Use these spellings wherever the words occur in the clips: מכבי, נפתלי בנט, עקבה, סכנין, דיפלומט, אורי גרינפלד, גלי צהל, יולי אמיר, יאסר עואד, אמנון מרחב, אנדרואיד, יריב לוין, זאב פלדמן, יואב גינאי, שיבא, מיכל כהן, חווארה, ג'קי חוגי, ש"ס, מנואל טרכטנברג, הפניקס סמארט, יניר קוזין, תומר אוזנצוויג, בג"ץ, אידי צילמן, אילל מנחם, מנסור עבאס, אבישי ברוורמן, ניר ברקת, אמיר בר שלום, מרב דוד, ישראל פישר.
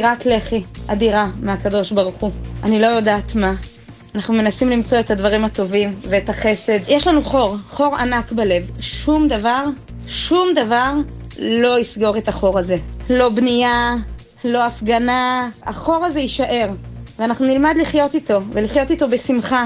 דירת לחי, אדירה מהקדוש ברוך הוא. אני לא יודעת מה. אנחנו מנסים למצוא את הדברים הטובים ואת החסד. יש לנו חור ענק בלב. שום דבר לא יסגור את החור הזה. לא בנייה, לא הפגנה. החור הזה יישאר. ואנחנו נלמד לחיות איתו, ולחיות איתו בשמחה.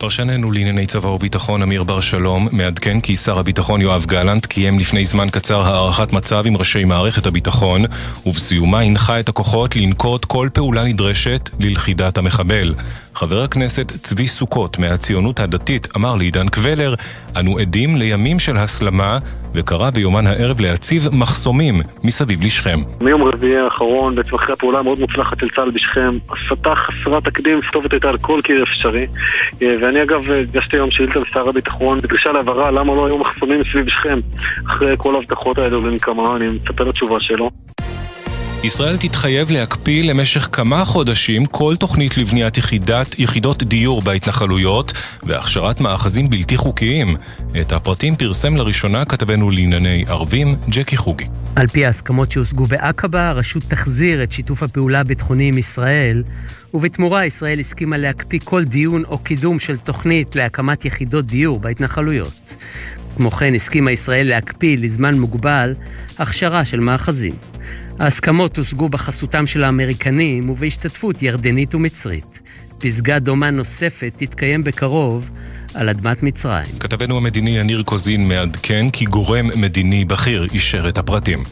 פרשננו לענייני צבא וביטחון אמיר בר שלום מעדכן כי שר הביטחון יואב גלנט קיים לפני זמן קצר הערכת מצב עם ראשי מערכת הביטחון, ובסיומה הנחה את הכוחות לנקוט כל פעולה נדרשת ללכידת המחבל. חבר הכנסת צבי סוכות מהציונות הדתית אמר לדן קוולר, אנו עדים לימים של הסלמה, וקרא ביומן הערב להציב מחסומים מסביב לשכם. מיום רביעי האחרון, בעצם אחרי הפעולה מאוד מוצלחת של צה"ל בשכם, הסתה חסרת תקדים, כתובת הייתה על כל קיר אפשרי, ואני אגב הגשתי היום שאילתה לשר הביטחון, בדרישה להבהרה למה לא היו מחסומים מסביב שכם, אחרי כל ההבטחות האלו ונקמה, אני מצפה לתשובה שלו. ישראל תתחייב להקפיא למשך כמה חודשים כל תוכנית לבניית יחידות דיור בהתנחלויות והכשרת מאחזים בלתי חוקיים. את הפרטים פרסם לראשונה כתבנו לענייני ערבים ג'קי חוגי. על פי ההסכמות שהושגו בעקבה, הרשות תחזיר את שיתוף הפעולה הביטחוני עם ישראל, ובתמורה ישראל הסכימה להקפיא כל דיון או קידום של תוכנית להקמת יחידות דיור בהתנחלויות. כמו כן הסכימה ישראל להקפיא לזמן מוגבל הכשרה של מאחזים. ההסכמות הושגו בחסותם של האמריקנים ובהשתתפות ירדנית ומצרית. פסגה דומה נוספת תתקיים בקרוב על אדמת מצרים. כתבנו המדיני יניר קוזין מעדכן כי גורם מדיני בכיר אישר את הפרטים.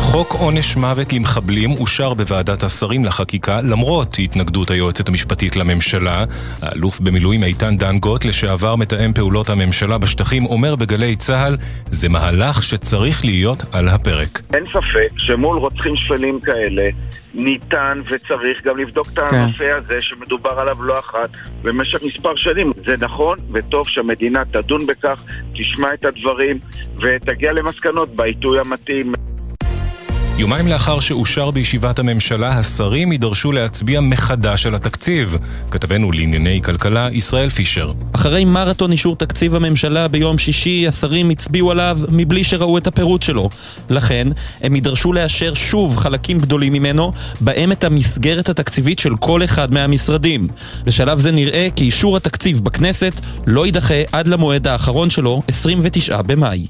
חוק עונש מוות למחבלים אושר בוועדת השרים לחקיקה למרות התנגדות היועצת המשפטית לממשלה. האלוף במילואים איתן דנגוט לשעבר מתאם פעולות הממשלה בשטחים אומר בגלי צהל, זה מהלך שצריך להיות על הפרק. אין ספק שמול רוצחים שפלים כאלה ניתן וצריך גם לבדוק את הנושא הזה שמדובר עליו לא אחת במשך מספר שנים. זה נכון וטוב שהמדינה תדון בכך, תשמע את הדברים ותגיע למסקנות בעיתוי המתאים. יומיים לאחר שאושר בישיבת הממשלה, השרים יידרשו להצביע מחדש על התקציב. כתבנו לענייני כלכלה, ישראל פישר. אחרי מרתון אישור תקציב הממשלה ביום שישי, השרים הצביעו עליו מבלי שראו את הפירוט שלו. לכן, הם יידרשו לאשר שוב חלקים גדולים ממנו, בהם את המסגרת התקציבית של כל אחד מהמשרדים. בשלב זה נראה כי אישור התקציב בכנסת לא יידחה עד למועד האחרון שלו, 29 במאי.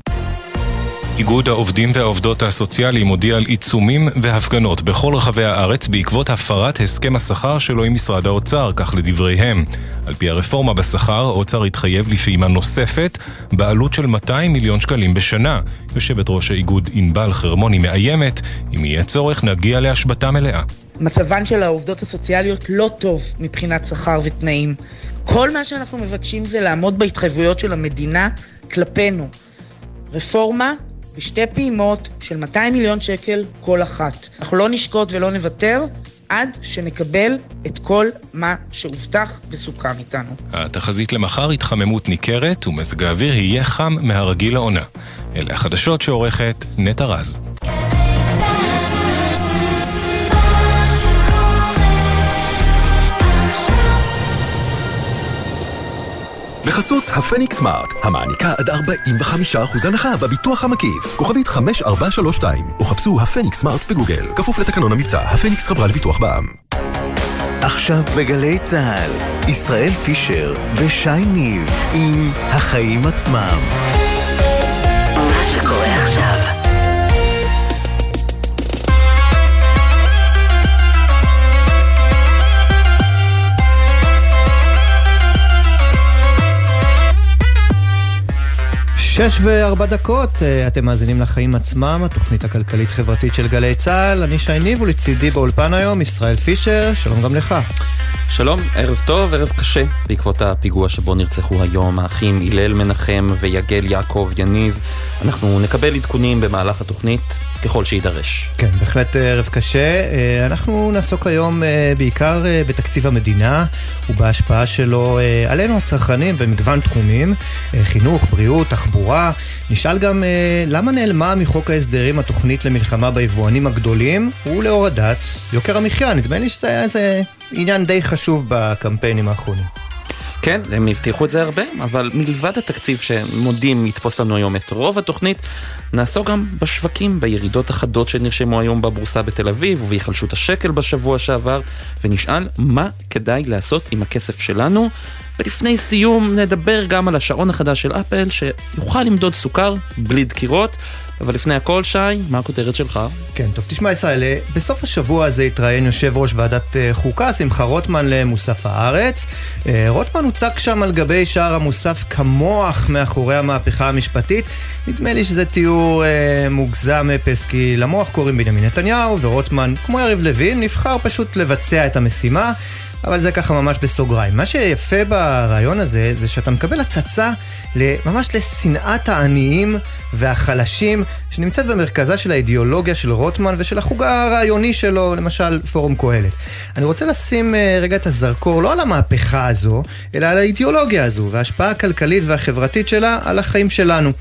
איגוד העובדים והעובדות הסוציאליים הודיע על עיצומים והפגנות בכל רחבי הארץ בעקבות הפרת הסכם השכר שלו עם משרד האוצר, כך לדבריהם. על פי הרפורמה בשכר, האוצר התחייב לפעימה נוספת בעלות של 200 מיליון שקלים בשנה. יושבת ראש האיגוד אינבל חרמוני מאיימת, אם יהיה צורך נגיע להשבתה מלאה. מצבן של העובדות הסוציאליות לא טוב מבחינת שכר ותנאים. כל מה שאנחנו מבקשים זה לעמוד בהתחייבויות של המדינה כלפינו. רפורמה בשתי פעימות של 200 מיליון שקל כל אחת. אנחנו לא נשקוט ולא נוותר עד שנקבל את כל מה שהובטח וסוכם איתנו. התחזית למחר התחממות ניכרת ומזג האוויר יהיה חם מהרגיל לעונה. אלה החדשות שעורכת נטה רז. בחסות הפניקס סמארט, המעניקה עד 45% הנחה בביטוח המקיף. כוכבית 5432, או חפשו הפניקס סמארט בגוגל. כפוף לתקנון המבצע, הפניקס חברה לביטוח בע"מ. עכשיו בגלי צהל, ישראל פישר ושי ניב עם החיים עצמם. מה שקורה עכשיו. שש וארבע דקות, אתם מאזינים לחיים עצמם, התוכנית הכלכלית חברתית של גלי צהל. אני שי ניב ולצידי באולפן היום, ישראל פישר, שלום גם לך. שלום, ערב טוב, ערב קשה. בעקבות הפיגוע שבו נרצחו היום האחים אילל מנחם ויגל יעקב יניב, אנחנו נקבל עדכונים במהלך התוכנית ככל שידרש. כן, בהחלט ערב קשה. אנחנו נעסוק היום בעיקר בתקציב המדינה ובהשפעה שלו עלינו הצרכנים במגוון תחומים, חינוך, בריאות, תחבורה. נשאל גם למה נעלמה מחוק ההסדרים התוכנית למלחמה ביבואנים הגדולים ולהורדת יוקר המחיה. נדמה לי שזה היה איזה עניין די חשוב בקמפיינים האחרונים. כן, הם הבטיחו את זה הרבה, אבל מלבד התקציב שמודים יתפוס לנו היום את רוב התוכנית, נעסוק גם בשווקים, בירידות החדות שנרשמו היום בבורסה בתל אביב, ובהיחלשות השקל בשבוע שעבר, ונשאל מה כדאי לעשות עם הכסף שלנו, ולפני סיום נדבר גם על השעון החדש של אפל, שיוכל למדוד סוכר בלי דקירות, אבל לפני הכל, שי, מה הכותרת שלך? כן, טוב, תשמע ישראל, בסוף השבוע הזה התראיין יושב ראש ועדת חוקה, שמחה רוטמן למוסף הארץ. רוטמן הוצג שם על גבי שער המוסף כמוח מאחורי המהפכה המשפטית. נדמה לי שזה תיאור מוגזם אפס, כי למוח קוראים בנימין נתניהו, ורוטמן, כמו יריב לוין, נבחר פשוט לבצע את המשימה, אבל זה ככה ממש בסוגריים. מה שיפה ברעיון הזה, זה שאתה מקבל הצצה ממש לשנאת העניים והחלשים, שנמצאת במרכזה של האידיאולוגיה של רוטמן ושל החוג הרעיוני שלו, למשל פורום קהלת. אני רוצה לשים רגע את הזרקור, לא על המהפכה הזו, אלא על האידיאולוגיה הזו, וההשפעה הכלכלית והחברתית שלה על החיים שלנו.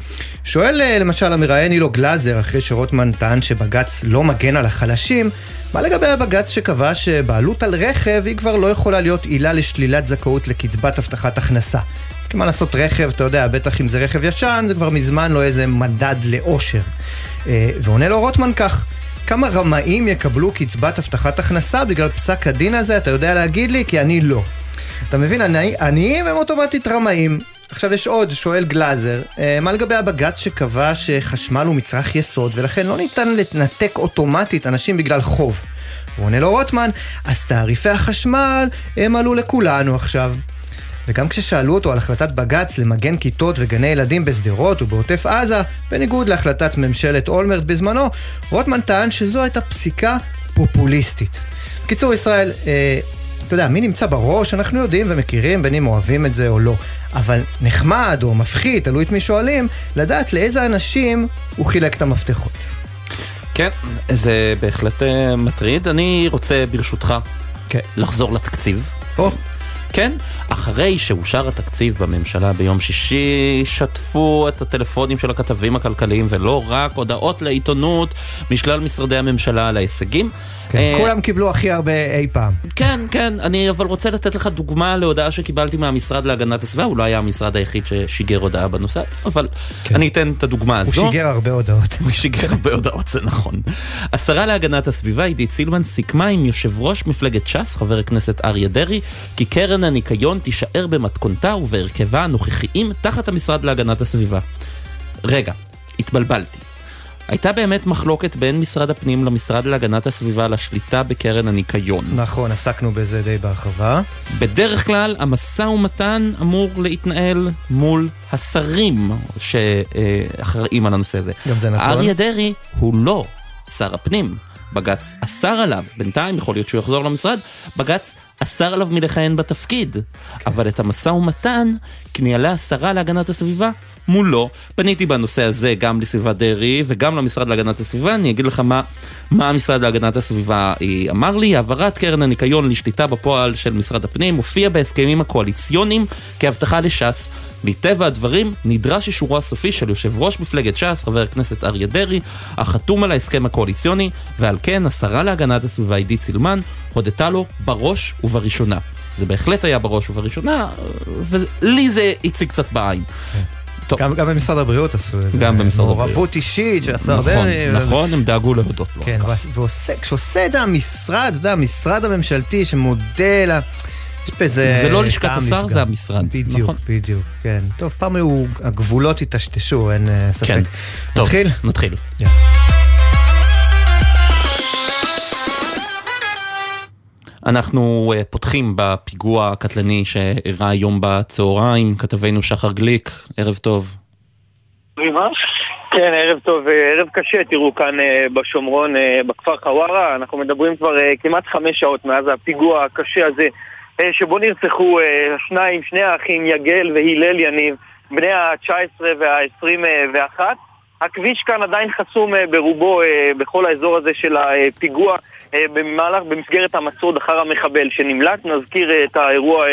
שואל למשל אמירה איילו גלזר, אחרי שרוטמן טען שבגץ לא מגן על החלשים, מה לגבי הבגץ שקבע שבעלות על רכב היא כבר לא יכולה להיות עילה לשלילת זכאות לקצבת הבטחת הכנסה? כמה לעשות רכב, אתה יודע, בטח אם זה רכב ישן, זה כבר מזמן לא איזה מדד לאושר. ועונה לו רוטמן כך, כמה רמאים יקבלו קצבת הבטחת הכנסה בגלל פסק הדין הזה, אתה יודע להגיד לי, כי אני לא. אתה מבין, עניים הם אוטומטית רמאים. עכשיו יש עוד, שואל גלזר, מה לגבי הבג"ץ שקבע שחשמל הוא מצרך יסוד, ולכן לא ניתן לנתק אוטומטית אנשים בגלל חוב? ועונה לו רוטמן, אז תעריפי החשמל הם עלו לכולנו עכשיו. וגם כששאלו אותו על החלטת בג"ץ למגן כיתות וגני ילדים בסדרות ובעוטף עזה, בניגוד להחלטת ממשלת אולמרט בזמנו, רוטמן טען שזו הייתה פסיקה פופוליסטית. בקיצור ישראל, אתה יודע, מי נמצא בראש, אנחנו יודעים ומכירים, בין אם אוהבים את זה או לא. אבל נחמד או מפחיד, תלוי את מי שואלים, לדעת לאיזה אנשים הוא חילק את המפתחות. כן, זה בהחלט מטריד. אני רוצה ברשותך לחזור לתקציב. כן, אחרי שאושר התקציב בממשלה ביום שישי, שתפו את הטלפונים של הכתבים הכלכליים, ולא רק, הודעות לעיתונות משלל משרדי הממשלה על ההישגים. כולם קיבלו הכי הרבה אי פעם. כן, כן, אני אבל רוצה לתת לך דוגמה להודעה שקיבלתי מהמשרד להגנת הסביבה, הוא לא היה המשרד היחיד ששיגר הודעה בנושא, אבל אני אתן את הדוגמה הזו. הוא שיגר הרבה הודעות. הוא שיגר הרבה הודעות, זה נכון. השרה להגנת הסביבה, אידי צילמן, סיכמה עם יושב ראש מפלגת ש"ס, חבר הכנסת אריה דרי, כי קרן הניקיון תישאר במתכונתה ובהרכבה הנוכחיים תחת המשרד להגנת הסביבה. רגע, התבלבלתי. הייתה באמת מחלוקת בין משרד הפנים למשרד להגנת הסביבה על השליטה בקרן הניקיון. נכון, עסקנו בזה די בהרחבה. בדרך כלל, המשא ומתן אמור להתנהל מול השרים שאחראים על הנושא הזה. גם זה נכון. אריה דרי הוא לא שר הפנים. בג"ץ אסר עליו, בינתיים יכול להיות שהוא יחזור למשרד, בג"ץ אסר עליו מלכהן בתפקיד. אבל את המשא ומתן ניהלה השרה להגנת הסביבה מולו. פניתי בנושא הזה גם לסביבה דרי וגם למשרד להגנת הסביבה. אני אגיד לך מה המשרד להגנת הסביבה אמר לי. העברת קרן הניקיון לשליטה בפועל של משרד הפנים הופיע בהסכמים הקואליציוניים כהבטחה לש"ס. מטבע הדברים נדרש אישורו הסופי של יושב ראש מפלגת ש"ס, חבר הכנסת אריה דרי, החתום על ההסכם הקואליציוני, ועל כן השרה להגנת הסביבה אידי צילמן הודתה לו בראש ובראשונה. זה בהחלט היה בראש ובראשונה, ולי זה הציג קצת בעין. גם במשרד הבריאות עשו את זה. גם במשרד הבריאות. מעורבות אישית של השר דרי. נכון, הם דאגו להודות לו. כן, וכשעושה את זה המשרד, אתה יודע, המשרד הממשלתי שמודה לה... זה לא לשכת השר, זה המשרד. בדיוק, בדיוק, כן. טוב, פעם הגבולות התשתשו, אין ספק. נתחיל? נתחיל. אנחנו פותחים בפיגוע הקטלני שאירע היום בצהריים, כתבנו שחר גליק, ערב טוב. כן, ערב טוב, ערב קשה, תראו כאן בשומרון, בכפר חווארה, אנחנו מדברים כבר כמעט 5 שעות מאז הפיגוע הקשה הזה, שבו נרצחו שני האחים יגל והילל יניב, בני ה-19 וה-21. הכביש כאן עדיין חסום ברובו בכל האזור הזה של הפיגוע, במסגרת המסוד אחר המחבל שנמלט. נזכיר את האירוע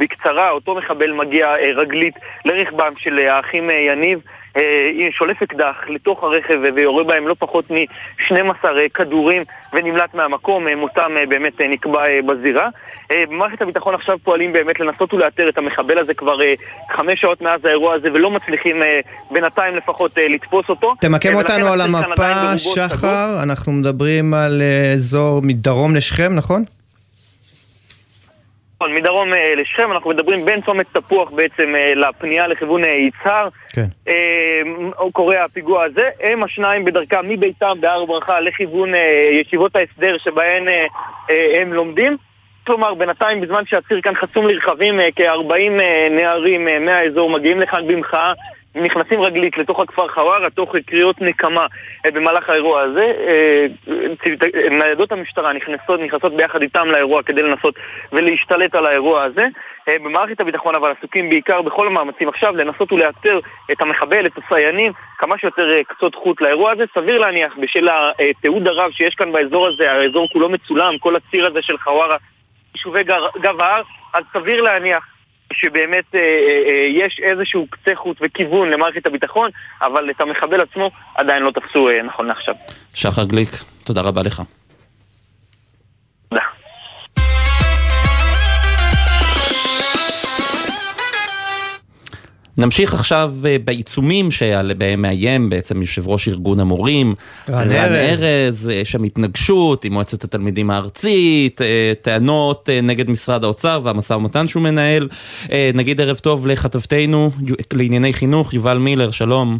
בקצרה. אותו מחבל מגיע רגלית לרכבם של האחים יניב שולף אקדח לתוך הרכב ויורה בהם לא פחות מ-12 כדורים ונמלט מהמקום, מותם באמת נקבע בזירה. במערכת הביטחון עכשיו פועלים באמת לנסות ולאתר את המחבל הזה כבר 5 שעות מאז האירוע הזה ולא מצליחים בינתיים לפחות לתפוס אותו. תמקם אותנו על המפה, שחר, אנחנו מדברים על אזור מדרום לשכם, נכון? מדרום לשכם, אנחנו מדברים בין צומת תפוח בעצם לפנייה לכיוון יצהר. קורה הפיגוע הזה, הם השניים בדרכם מביתם בהר ברכה לכיוון ישיבות ההסדר שבהן הם לומדים. כלומר, בינתיים בזמן שהציר כאן חסום לרכבים, כ-40 נערים מהאזור מגיעים לכאן במחאה, נכנסים רגלית לתוך הכפר חווארה, תוך קריאות נקמה במהלך האירוע הזה. ניידות המשטרה נכנסות ביחד איתם לאירוע כדי לנסות ולהשתלט על האירוע הזה. במערכת הביטחון אבל עסוקים בעיקר בכל המאמצים עכשיו לנסות ולאתר את המחבל, את הסיינים, כמה שיותר קצות חוט לאירוע הזה. סביר להניח בשל התיעוד הרב שיש כאן באזור הזה, האזור כולו מצולם, כל הציר הזה של חווארה, יישובי גב ההר, אז סביר להניח שבאמת יש איזשהו קצה חוט וכיוון למערכת הביטחון, אבל את המחבל עצמו עדיין לא תפסו נכון לעכשיו. שחר גליק, תודה רבה לך. תודה. נמשיך עכשיו בעיצומים שבהם מאיים בעצם יושב ראש ארגון המורים, רן ארז, שם התנגשות עם מועצת התלמידים הארצית, טענות נגד משרד האוצר והמשא ומתן שהוא מנהל. נגיד ערב טוב לכתבתנו לענייני חינוך, יובל מילר, שלום.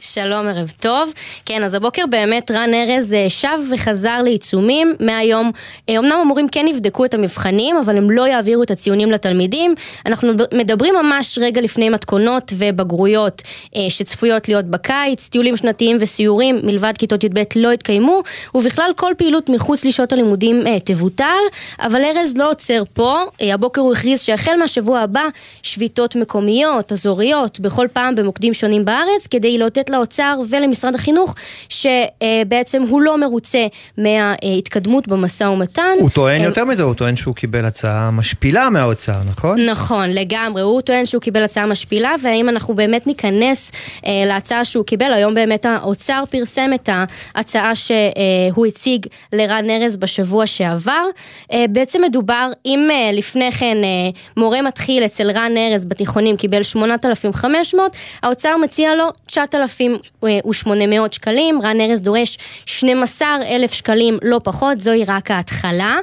שלום, ערב טוב. כן, אז הבוקר באמת רן ארז שב וחזר לעיצומים מהיום. אמנם המורים כן יבדקו את המבחנים, אבל הם לא יעבירו את הציונים לתלמידים. אנחנו מדברים ממש רגע לפני מתכונות ובגרויות שצפויות להיות בקיץ, טיולים שנתיים וסיורים מלבד כיתות י"ב לא התקיימו, ובכלל כל פעילות מחוץ לשעות הלימודים תבוטל, אבל ארז לא עוצר פה. הבוקר הוא הכריז שהחל מהשבוע הבא שביתות מקומיות, אזוריות, בכל פעם במוקדים שונים בארץ, כדי לאותת לאוצר ולמשרד החינוך שבעצם הוא לא מרוצה מההתקדמות במשא ומתן. הוא טוען יותר מזה, הוא טוען שהוא קיבל הצעה משפילה מהאוצר, נכון? נכון, לגמרי, הוא טוען שהוא קיבל הצעה משפילה, והאם אנחנו באמת ניכנס להצעה שהוא קיבל, היום באמת האוצר פרסם את ההצעה שהוא הציג לרן ארז בשבוע שעבר. בעצם מדובר, אם לפני כן מורה מתחיל אצל רן ארז בתיכונים קיבל 8,500, האוצר מציע לו 9,800 שקלים, רן ארז דורש 12,000 שקלים, לא פחות, זוהי רק ההתחלה.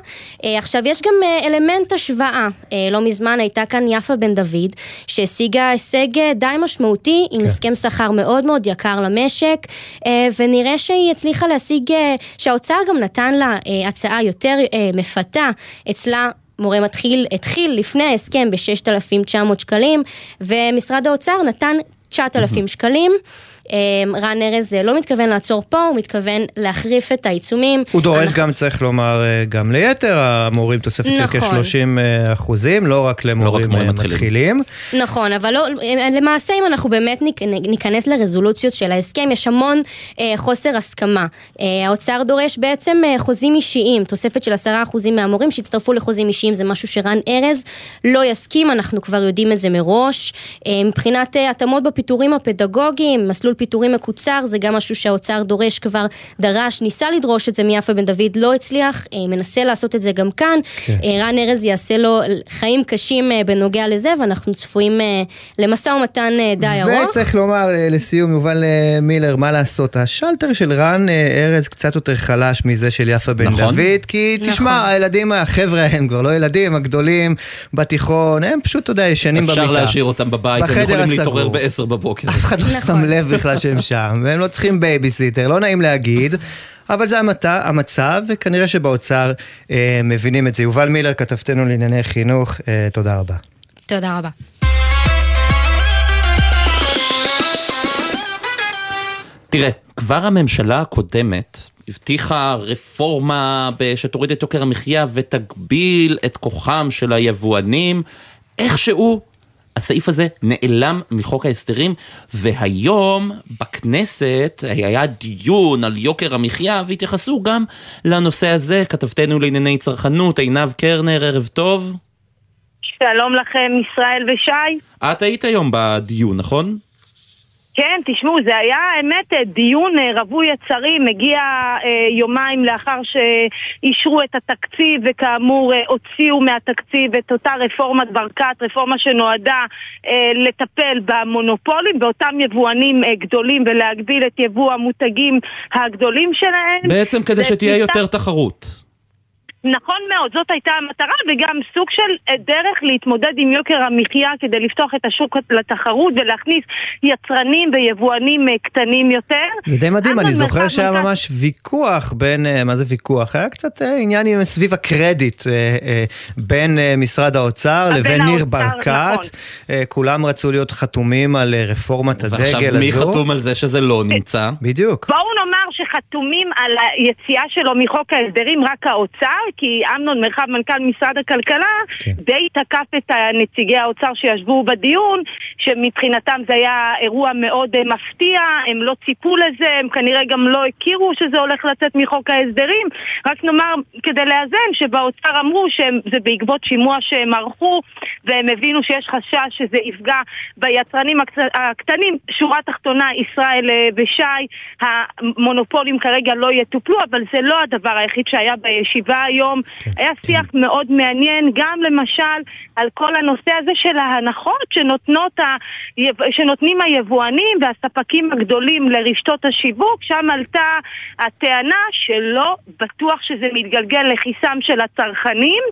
עכשיו יש גם אלמנט השוואה, לא מזמן הייתה כאן יפה בן דוד, שהשיגה הישג די משמעותי, עם הסכם שכר מאוד מאוד יקר למשק, ונראה שהיא הצליחה להשיג, שהאוצר גם נתן לה הצעה יותר מפתה, אצלה מורה התחיל לפני ההסכם ב-6,900 שקלים, ומשרד האוצר נתן 9,000 שקלים. רן ארז לא מתכוון לעצור פה, הוא מתכוון להחריף את העיצומים. הוא דורש גם, צריך לומר, גם ליתר המורים תוספת של כ-30%, לא רק למורים מתחילים. נכון, אבל למעשה אם אנחנו באמת ניכנס לרזולוציות של ההסכם, יש המון חוסר הסכמה. האוצר דורש בעצם חוזים אישיים, תוספת של 10% מהמורים שהצטרפו לחוזים אישיים, זה משהו שרן ארז לא יסכים, אנחנו כבר יודעים את זה מראש. מבחינת התאמות בפיתורים הפדגוגיים, מסלול פיתורים מקוצר, זה גם משהו שהאוצר דורש כבר דרש, ניסה לדרוש את זה מיפה בן דוד, לא הצליח, מנסה לעשות את זה גם כאן, רן ארז יעשה לו חיים קשים בנוגע לזה, ואנחנו צפויים למשא ומתן די ארוך. וצריך לומר לסיום, יובל מילר, מה לעשות? השלטר של רן ארז קצת יותר חלש מזה של יפה בן דוד, כי תשמע, הילדים, החבר'ה הם כבר לא ילדים, הגדולים בתיכון, הם פשוט, אתה יודע, ישנים במיטה. אפשר להשאיר אותם בבית, הם יכולים להתעורר ב-10 בבוקר. אף אחד לא שם לב בכלל שהם שם, והם לא צריכים בייביסיטר, לא נעים להגיד, אבל זה המצב, וכנראה שבאוצר מבינים את זה. יובל מילר, כתבתנו לענייני חינוך, תודה רבה. תודה רבה. תראה, כבר הממשלה הקודמת הבטיחה רפורמה שתוריד את יוקר המחיה ותגביל את כוחם של היבואנים, איכשהו הסעיף הזה נעלם מחוק ההסדרים, והיום בכנסת היה דיון על יוקר המחיה, והתייחסו גם לנושא הזה. כתבתנו לענייני צרכנות, עינב קרנר, ערב טוב. שלום לכם, ישראל ושי. את היית היום בדיון, נכון? כן, תשמעו, זה היה האמת דיון רבוי יצרים, מגיע יומיים לאחר שאישרו את התקציב, וכאמור הוציאו מהתקציב את אותה רפורמת ברקת, רפורמה שנועדה לטפל במונופולים, באותם יבואנים גדולים, ולהגביל את יבוא המותגים הגדולים שלהם. בעצם כדי שתהיה יותר תחרות. נכון מאוד, זאת הייתה המטרה, וגם סוג של דרך להתמודד עם יוקר המחיה כדי לפתוח את השוק לתחרות ולהכניס יצרנים ויבואנים קטנים יותר. זה די מדהים, אני זוכר שהיה ממש ויכוח בין, מה זה ויכוח? היה קצת עניין סביב הקרדיט בין משרד האוצר לבין ניר ברקת, כולם רצו להיות חתומים על רפורמת הדגל הזו. ועכשיו מי חתום על זה שזה לא נמצא? בדיוק. בואו נאמר שחתומים על היציאה שלו מחוק ההסדרים רק האוצר, כי אמנון מרחב מנכ"ל משרד הכלכלה די תקף את נציגי האוצר שישבו בדיון, שמבחינתם זה היה אירוע מאוד מפתיע, הם לא ציפו לזה, הם כנראה גם לא הכירו שזה הולך לצאת מחוק ההסדרים. רק נאמר כדי לאזן שבאוצר אמרו שזה בעקבות שימוע שהם ערכו, והם הבינו שיש חשש שזה יפגע ביצרנים הקטנים. שורה תחתונה, ישראל ושי, המונופולים כרגע לא יטופלו, אבל זה לא הדבר היחיד שהיה בישיבה היום. היה שיח מאוד מעניין, גם למשל על כל הנושא הזה של ההנחות שנותנים היבואנים והספקים הגדולים לרשתות השיווק. שם עלתה הטענה שלא בטוח שזה מתגלגל לכיסם של הצרכנים,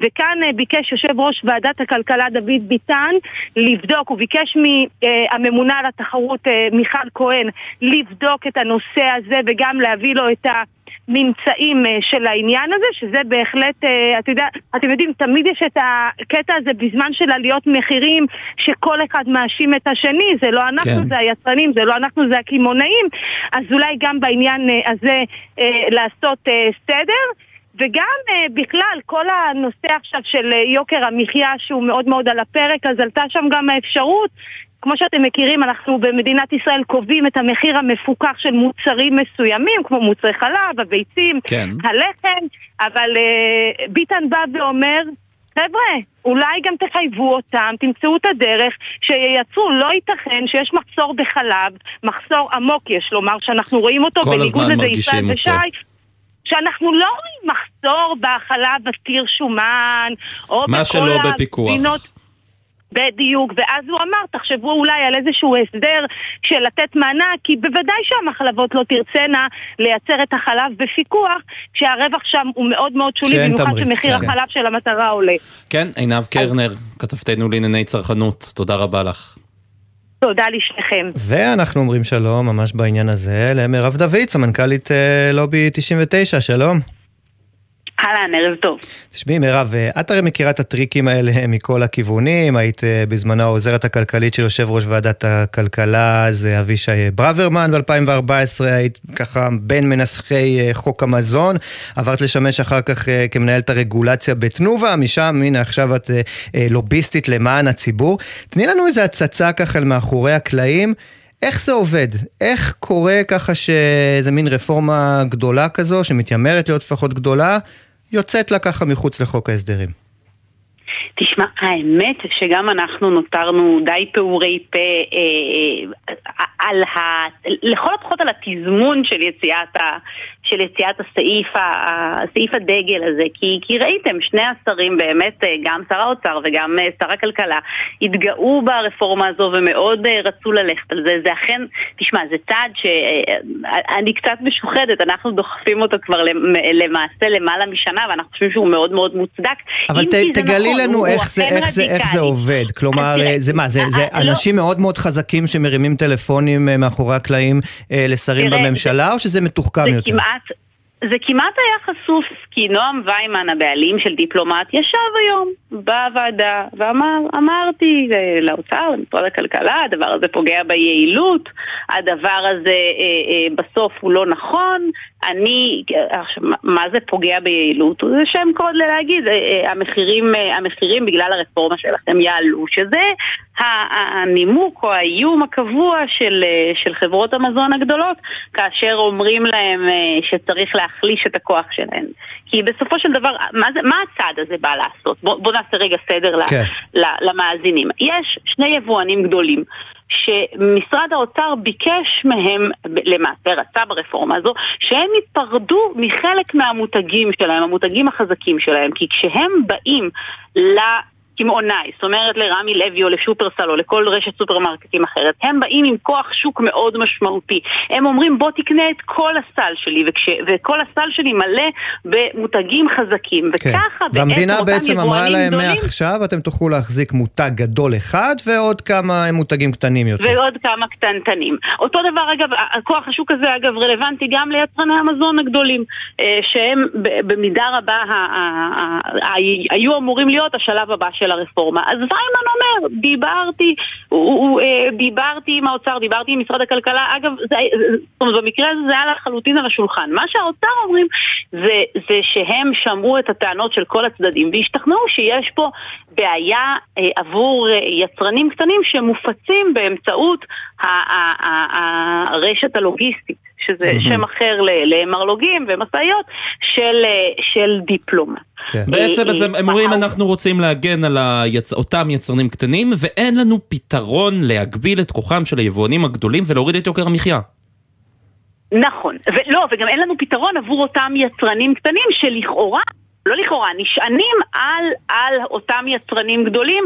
וכאן ביקש יושב ראש ועדת הכלכלה דוד ביטן לבדוק, הוא ביקש מהממונה על התחרות מיכל כהן לבדוק את הנושא הזה וגם להביא לו את ה ממצאים של העניין הזה, שזה בהחלט, אתם יודעים, תמיד יש את הקטע הזה בזמן של עליות מחירים שכל אחד מאשים את השני, זה לא אנחנו, זה היצרנים, זה לא אנחנו, זה הכימונאים, אז אולי גם בעניין הזה לעשות סדר, וגם בכלל כל הנושא עכשיו של יוקר המחיה שהוא מאוד מאוד על הפרק, אז עלתה שם גם האפשרות, כמו שאתם מכירים, אנחנו במדינת ישראל קובעים את המחיר המפוקח של מוצרים מסוימים, כמו מוצרי חלב, הביצים, הלחם, אבל ביטן בא ואומר, חבר'ה, אולי גם תחייבו אותם, תמצאו את הדרך שייצרו. לא ייתכן שיש מחסור בחלב, מחסור עמוק יש לומר, שאנחנו רואים אותו בניגוד לזה ישראל ושי, שאנחנו לא רואים מחסור בחלב עתיר שומן, או בכל הבינות... בדיוק, ואז הוא אמר, תחשבו אולי על איזשהו הסדר של לתת מענק, כי בוודאי שהמחלבות לא תרצנה לייצר את החלב בפיקוח, כשהרווח שם הוא מאוד מאוד שולי, במיוחד שמחיר החלב של המטרה עולה. כן, עינב קרנר, כתבתנו לענייני צרכנות, תודה רבה לך. תודה לשניכם. ואנחנו אומרים שלום, ממש בעניין הזה, למרב דוד, המנכ"לית לובי 99, שלום. הלאה, ערב טוב. תשמעי מירב, את הרי מכירה את הטריקים האלה מכל הכיוונים, היית בזמנה עוזרת הכלכלית של יושב ראש ועדת הכלכלה, זה אבישי ברוורמן ב-2014, היית ככה בין מנסחי חוק המזון, עברת לשמש אחר כך כמנהלת הרגולציה בתנובה, משם, הנה עכשיו את לוביסטית למען הציבור, תני לנו איזה הצצה ככה מאחורי הקלעים, איך זה עובד? איך קורה ככה שזה מין רפורמה גדולה כזו, שמתיימרת להיות פחות גדולה, יוצאת לה ככה מחוץ לחוק ההסדרים? תשמע, האמת שגם אנחנו נותרנו די פעורי פה לכל הפחות על התזמון של יציאת הסעיף הדגל הזה, כי ראיתם שני השרים באמת, גם שר האוצר וגם שר הכלכלה, התגאו ברפורמה הזו ומאוד רצו ללכת על זה. זה אכן, תשמע, זה צעד שאני קצת משוחדת, אנחנו דוחפים אותו כבר למעשה למעלה משנה, ואנחנו חושבים שהוא מאוד מאוד מוצדק. אבל תגלי לנו איך זה עובד, כלומר, זה מה, זה אנשים מאוד מאוד חזקים שמרימים טלפונים מאחורי הקלעים לשרים בממשלה, או שזה מתוחכם יותר? זה כמעט היה חשוף, כי נועם ויימן, הבעלים של דיפלומט, ישב היום בוועדה ואמר, אמרתי לאוצר, למשרד הכלכלה, הדבר הזה פוגע ביעילות, הדבר הזה בסוף הוא לא נכון, מה זה פוגע ביעילות? זה שם קוד להגיד, המחירים בגלל הרפורמה שלכם יעלו, שזה הנימוק או האיום הקבוע של חברות המזון הגדולות, כאשר אומרים להם שצריך להחליש את הכוח שלהם. כי בסופו של דבר, מה הצעד הזה בא לעשות? בוא נעשה רגע סדר למאזינים. יש שני יבואנים גדולים שמשרד האוצר ביקש מהם, למעשה רצה ברפורמה הזו, שהם ייפרדו מחלק מהמותגים שלהם, המותגים החזקים שלהם, כי כשהם באים כמעונאי, זאת אומרת לרמי לוי או לשופרסל או לכל רשת סופרמרקטים אחרת, הם באים עם כוח שוק מאוד משמעותי. הם אומרים בוא תקנה את כל הסל שלי, וכל הסל שלי מלא במותגים חזקים. וככה והמדינה בעצם אמרה להם מעכשיו אתם תוכלו להחזיק מותג גדול אחד ועוד כמה מותגים קטנים יותר. ועוד כמה קטנטנים. אותו דבר אגב, הכוח השוק הזה אגב רלוונטי גם ליצרני המזון הגדולים, שהם במידה רבה היו אמורים להיות השלב הבא של הרפורמה. אז ויימן אומר, דיברתי עם האוצר, דיברתי עם משרד הכלכלה, אגב, במקרה הזה זה היה לחלוטין על השולחן. מה שהאוצר אומרים זה שהם שמעו את הטענות של כל הצדדים, והשתכנעו שיש פה בעיה עבור יצרנים קטנים שמופצים באמצעות הרשת הלוגיסטית, שזה שם אחר למרלוגים ומסעיות של דיפלומט. בעצם הם אומרים אנחנו רוצים להגן על אותם יצרנים קטנים, ואין לנו פתרון להגביל את כוחם של היבואנים הגדולים ולהוריד את יוקר המחיה. נכון, וגם אין לנו פתרון עבור אותם יצרנים קטנים שלכאורה, לא לכאורה, נשענים על אותם יצרנים גדולים,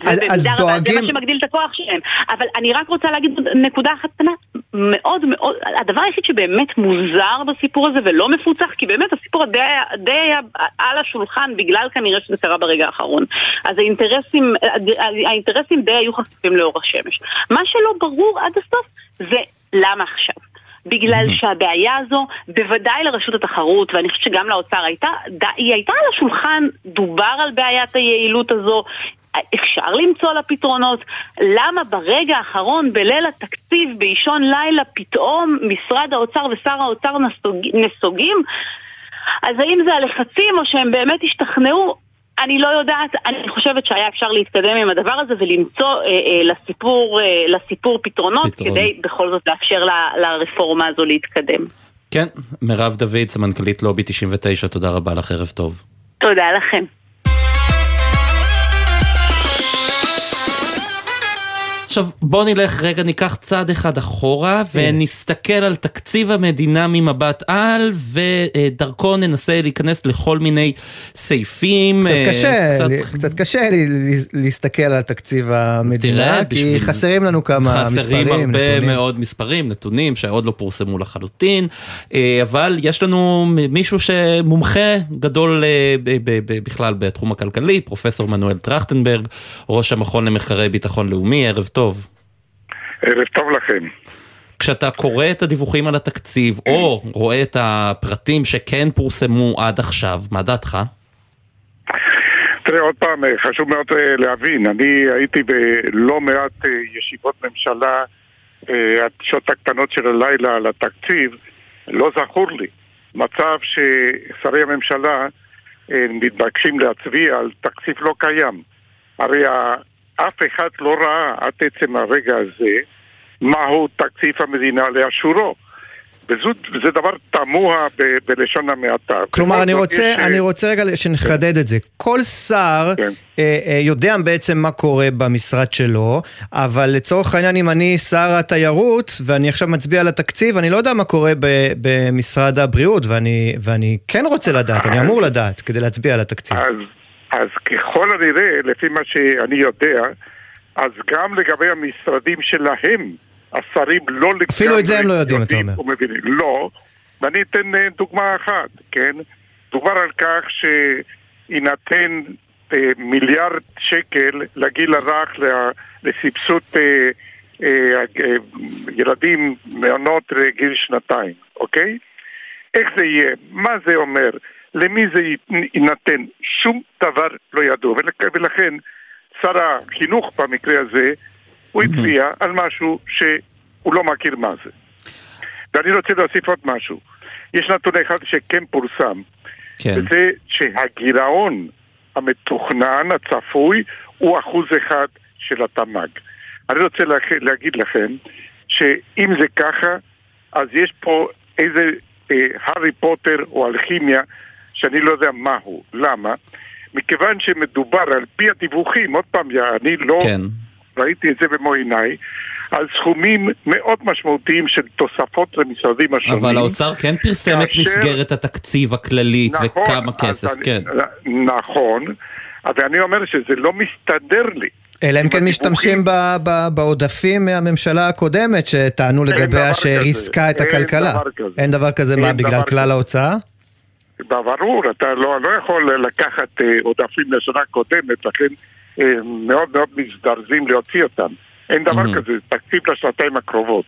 אז דואגים, זה מה שמגדיל את הכוח שלהם. אבל אני רק רוצה להגיד נקודה אחת קטנה, מאוד מאוד, הדבר היחיד שבאמת מוזר בסיפור הזה ולא מפוצח, כי באמת הסיפור די היה על השולחן, בגלל כנראה שזה קרה ברגע האחרון. אז האינטרסים די היו חשופים לאור השמש. מה שלא ברור עד הסוף זה למה עכשיו. בגלל שהבעיה הזו, בוודאי לרשות התחרות, ואני חושבת שגם לאוצר היא הייתה על השולחן, דובר על בעיית היעילות הזו, אפשר למצוא לה פתרונות. למה ברגע האחרון, בליל התקציב, באישון לילה, פתאום משרד האוצר ושר האוצר נסוגים? אז האם זה הלחצים או שהם באמת השתכנעו? אני לא יודעת, אני חושבת שהיה אפשר להתקדם עם הדבר הזה ולמצוא לסיפור פתרונות כדי בכל זאת לאפשר לרפורמה הזו להתקדם. כן, מרב דוד, סמנכלית לובי 99, תודה רבה לך, ערב טוב. תודה לכם. עכשיו בוא נלך רגע, ניקח צעד אחד אחורה ונסתכל על תקציב המדינה ממבט על, ודרכו ננסה להיכנס לכל מיני סעיפים. קצת קשה להסתכל על תקציב המדינה, כי חסרים לנו כמה מספרים. חסרים הרבה מאוד מספרים, נתונים שעוד לא פורסמו לחלוטין, אבל יש לנו מישהו שמומחה גדול בכלל בתחום הכלכלי, פרופסור מנואל טרכטנברג, ראש המכון למחקרי ביטחון לאומי. ערב טוב. טוב. ערב טוב לכם. כשאתה קורא את הדיווחים על התקציב, או רואה את הפרטים שכן פורסמו עד עכשיו, מה דעתך? תראה, עוד פעם, חשוב מאוד להבין, אני הייתי בלא מעט ישיבות ממשלה, התשות הקטנות של הלילה על התקציב, לא זכור לי מצב ששרי הממשלה מתבקשים להצביע על תקציב לא קיים. הרי אף אחד לא ראה עד עצם הרגע הזה מהו תקציב המדינה לאשורו. וזה דבר תמוה בלשון המעטה. כלומר, אני רוצה רגע שנחדד את זה. כל שר יודע בעצם מה קורה במשרד שלו, אבל לצורך העניין, אם אני שר התיירות, ואני עכשיו מצביע על התקציב, אני לא יודע מה קורה במשרד הבריאות, ואני כן רוצה לדעת, אני אמור לדעת, כדי להצביע על התקציב. אז ככל הנראה, לפי מה שאני יודע, אז גם לגבי המשרדים שלהם, השרים לא לגמרי... אפילו את זה הם לא יודעים, אתה אומר. לא, ואני אתן דוגמה אחת, כן? דובר על כך שינתן מיליארד שקל לגיל הרך לסבסוד ילדים מעונות גיל שנתיים, אוקיי? איך זה יהיה? מה זה אומר? למי זה ינתן? שום דבר לא ידעו, ולכן שר החינוך במקרה הזה הוא הצביע על משהו שהוא לא מכיר מה זה. ואני רוצה להוסיף עוד משהו. יש נתון אחד שכן פורסם, וזה שהגירעון המתוכנן הצפוי הוא 1% של התמ"ג. אני רוצה להגיד לכם שאם זה ככה, אז יש פה איזה הארי פוטר או אלכימיה שאני לא יודע מהו. למה? מכיוון שמדובר על פי הדיווחים, עוד פעם, אני לא ראיתי את זה במו עיניי, על סכומים מאוד משמעותיים של תוספות למשרדים השונים. אבל האוצר כן פרסם את מסגרת התקציב הכללית וכמה כסף, כן. נכון, אבל אני אומר שזה לא מסתדר לי. אלא הם כן משתמשים בעודפים מהממשלה הקודמת שטענו לגביה שריסקה את הכלכלה. אין דבר כזה מה בגלל כלל ההוצאה? ברור, אתה לא יכול לקחת עודפים לשנה קודמת, לכן מאוד מאוד מזדרזים להוציא אותם. אין דבר כזה, תקציב לשנתיים הקרובות,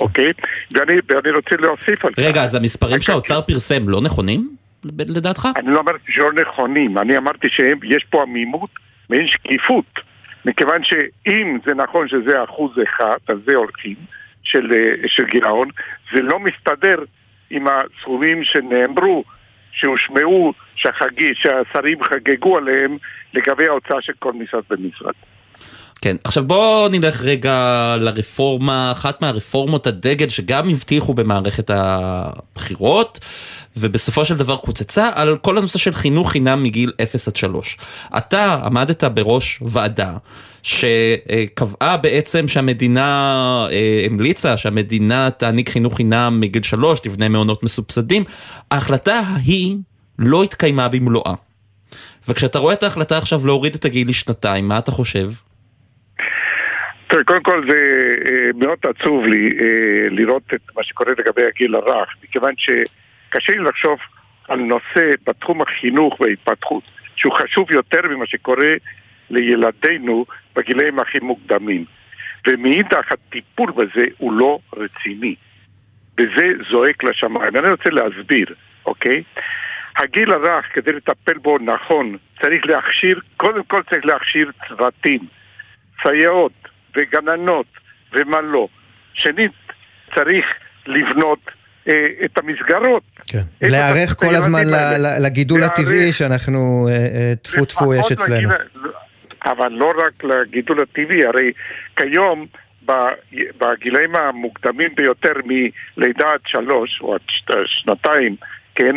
אוקיי? ואני רוצה להוסיף על כך. רגע, אז המספרים שהאוצר פרסם לא נכונים, לדעתך? אני לא אמרתי שלא נכונים, אני אמרתי שיש פה עמימות ואין שקיפות, מכיוון שאם זה נכון שזה 1%, אז זה הולכים של גירעון, זה לא מסתדר עם הסכומים שנאמרו, שהושמעו, שהשרים חגגו עליהם לגבי ההוצאה של כל משרד במשרד. כן, עכשיו בואו נלך רגע לרפורמה, אחת מהרפורמות הדגל שגם הבטיחו במערכת הבחירות, ובסופו של דבר קוצצה על כל הנושא של חינוך חינם מגיל 0 עד 3. אתה עמדת בראש ועדה שקבעה בעצם שהמדינה המליצה, שהמדינה תעניק חינוך חינם מגיל 3, תבנה מעונות מסובסדים. ההחלטה היא לא התקיימה במלואה. וכשאתה רואה את ההחלטה עכשיו להוריד את הגיל לשנתיים, מה אתה חושב? קודם כל זה מאוד עצוב לי לראות את מה שקורה לגבי הגיל הרך, מכיוון שקשה לי לחשוב על נושא בתחום החינוך וההתפתחות שהוא חשוב יותר ממה שקורה לילדינו בגילאים הכי מוקדמים, ומאידך הטיפול בזה הוא לא רציני, וזה זועק לשמיים. אני רוצה להסביר, אוקיי? הגיל הרך, כדי לטפל בו נכון, צריך להכשיר, קודם כל צריך להכשיר צוותים, סייעות וגננות ומה לא. שנית, צריך לבנות את המסגרות. כן. להערך כל הזמן לגידול הטבעי שאנחנו תפו יש אצלנו. אבל לא רק לגידול הטבעי, הרי כיום בגילאים המוקדמים ביותר מלידה עד 3 או עד 2, כן,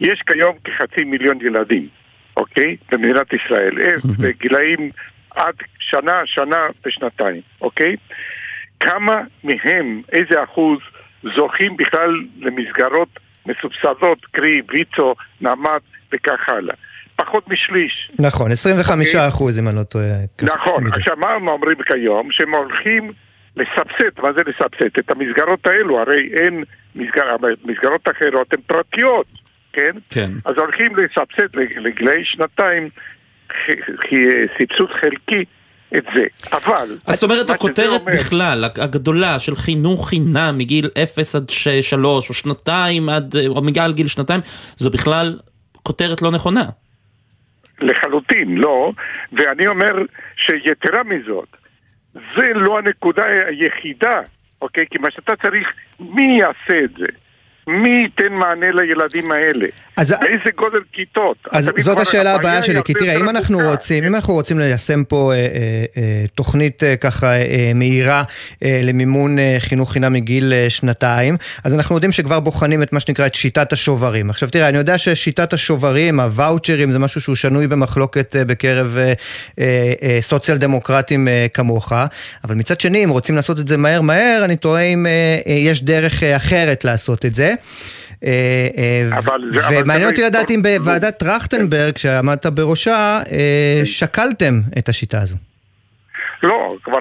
יש כיום כ500,000 ילדים, אוקיי? במדינת ישראל. בגילאים עד שנה ושנתיים, אוקיי? כמה מהם, איזה אחוז, זוכים בכלל למסגרות מסובסדות, קרי, ויצו, נעמת וכך הלאה. פחות משליש. נכון, 25% אם אני לא טועה. נכון, עכשיו מה הם אומרים כיום? שהם הולכים לסבסד, מה זה לסבסד? את המסגרות האלו, הרי אין מסגרות אחרות, הן פרטיות, כן? אז הולכים לסבסד לגילאי שנתיים, סבסוד חלקי את זה. אבל אז זאת אומרת, הכותרת בכלל הגדולה של חינוך חינם מגיל 0 עד 3 או שנתיים או מגיל שנתיים, זו בכלל כותרת לא נכונה לחלוטין, לא. ואני אומר שיתרה מזאת, זה לא הנקודה היחידה, אוקיי? כי מה שאתה צריך, מי יעשה את זה? מי ייתן מענה לילדים האלה? איזה גודל כיתות? אז זאת השאלה הבאה שלי, כי תראה, אם אנחנו רוצים ליישם פה תוכנית ככה מהירה למימון חינוך חינם מגיל שנתיים, אז אנחנו יודעים שכבר בוחנים את מה שנקרא את שיטת השוברים. עכשיו תראה, אני יודע ששיטת השוברים, הוואוצ'רים, זה משהו שהוא שנוי במחלוקת בקרב סוציאל דמוקרטים כמוך, אבל מצד שני, אם רוצים לעשות את זה מהר, אני טועה אם יש דרך אחרת לעשות את זה. ומעניין אותי לדעת אם בוועדת טרכטנברג שעמדת בראשה שקלתם את השיטה הזו. לא, כבר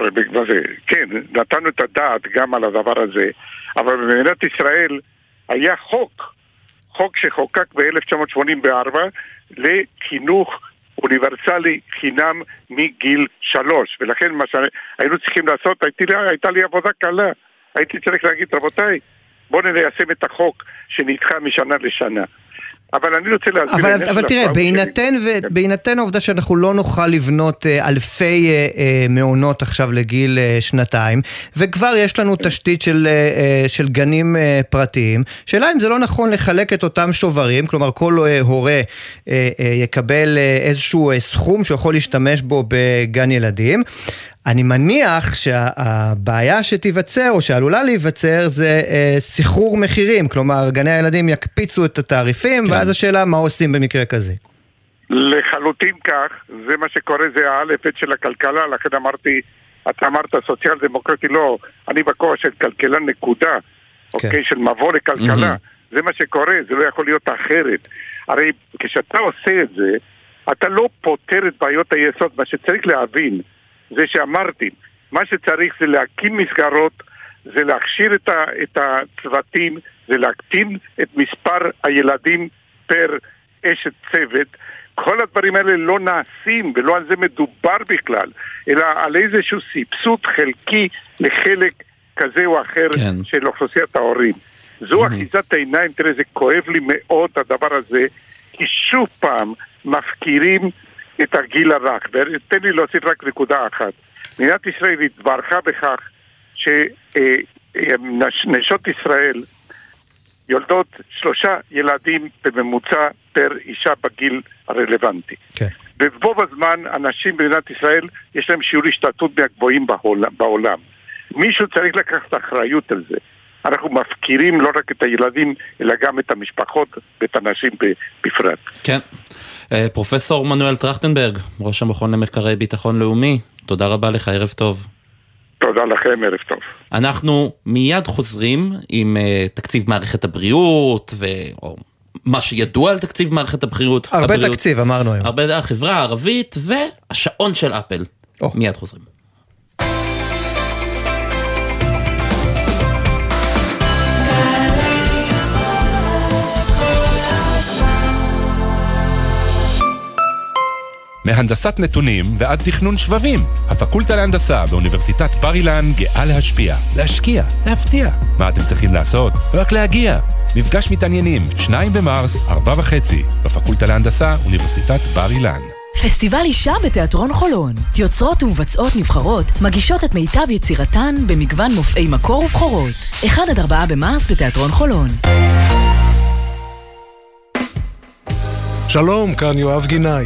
כן, נתנו את הדעת גם על הדבר הזה, אבל במדינת ישראל היה חוק שחוקק ב-1984 לחינוך אוניברסלי חינם מגיל 3, ולכן מה שהיינו צריכים לעשות, הייתה לי עבודה קלה, הייתי צריך להגיד, רבותיי, בואו ניישם את החוק שנדחה משנה לשנה. אבל אני רוצה להסביר... אבל תראה, בהינתן העובדה שאנחנו לא נוכל לבנות אלפי מעונות עכשיו לגיל שנתיים, וכבר יש לנו תשתית של גנים פרטיים, שאלה אם זה לא נכון לחלק את אותם שוברים, כלומר כל הורה יקבל איזשהו סכום שהוא יכול להשתמש בו בגן ילדים, אני מניח שהבעיה שתיווצר, או שעלולה להיווצר, זה סחרור מחירים, כלומר, גני הילדים יקפיצו את התעריפים, כן. ואז השאלה, מה עושים במקרה כזה? לחלוטין כך, זה מה שקורה, זה האלפת של הכלכלה, לכן אמרתי, אתה אמרת סוציאל דמוקרטי, לא, אני בכוח של כלכלה נקודה, כן. אוקיי, של מבוא לכלכלה, mm-hmm. זה מה שקורה, זה לא יכול להיות אחרת. הרי כשאתה עושה את זה, אתה לא פותר את בעיות היסוד, מה שצריך להבין, זה שאמרתי, מה שצריך זה להקים מסגרות, זה להכשיר את הצוותים, זה להקטין את מספר הילדים פר אשת צוות. כל הדברים האלה לא נעשים, ולא על זה מדובר בכלל, אלא על איזשהו סבסוד חלקי לחלק כזה או אחר, כן. של אוכלוסיית ההורים. זו אחיזת העיניים, תראה, זה כואב לי מאוד הדבר הזה, כי שוב פעם מפקירים את הגיל הרך. ותן לי להוסיף רק נקודה אחת. מדינת ישראל התברכה בכך שנשות ישראל יולדות 3 ילדים בממוצע פר אישה בגיל הרלוונטי. ובו בזמן אנשים במדינת ישראל יש להם שיעור השתתפות מהגבוהים בעולם. מישהו צריך לקחת אחריות על זה. אנחנו מפקירים לא רק את הילדים, אלא גם את המשפחות ואת הנשים בפרט. כן. פרופסור מנואל טרכטנברג, ראש המכון למחקרי ביטחון לאומי, תודה רבה לך, ערב טוב. תודה לכם, ערב טוב. אנחנו מיד חוזרים עם תקציב מערכת הבריאות, או מה שידוע על תקציב מערכת הבריאות. הרבה תקציב, אמרנו היום. הרבה החברה הערבית והשעון של אפל. מיד חוזרים. מהנדסת נתונים ועד תכנון שבבים. הפקולטה להנדסה באוניברסיטת בר אילן גאה להשפיע, להשקיע, להפתיע. מה אתם צריכים לעשות? רק להגיע. מפגש מתעניינים, 2 במרס, 4:30, בפקולטה להנדסה, אוניברסיטת בר אילן. פסטיבל אישה בתיאטרון חולון. יוצרות ומבצעות נבחרות מגישות את מיטב יצירתן במגוון מופעי מקור ובחורות. 1-4 במרס בתיאטרון חולון. שלום, כאן יואב גינאי.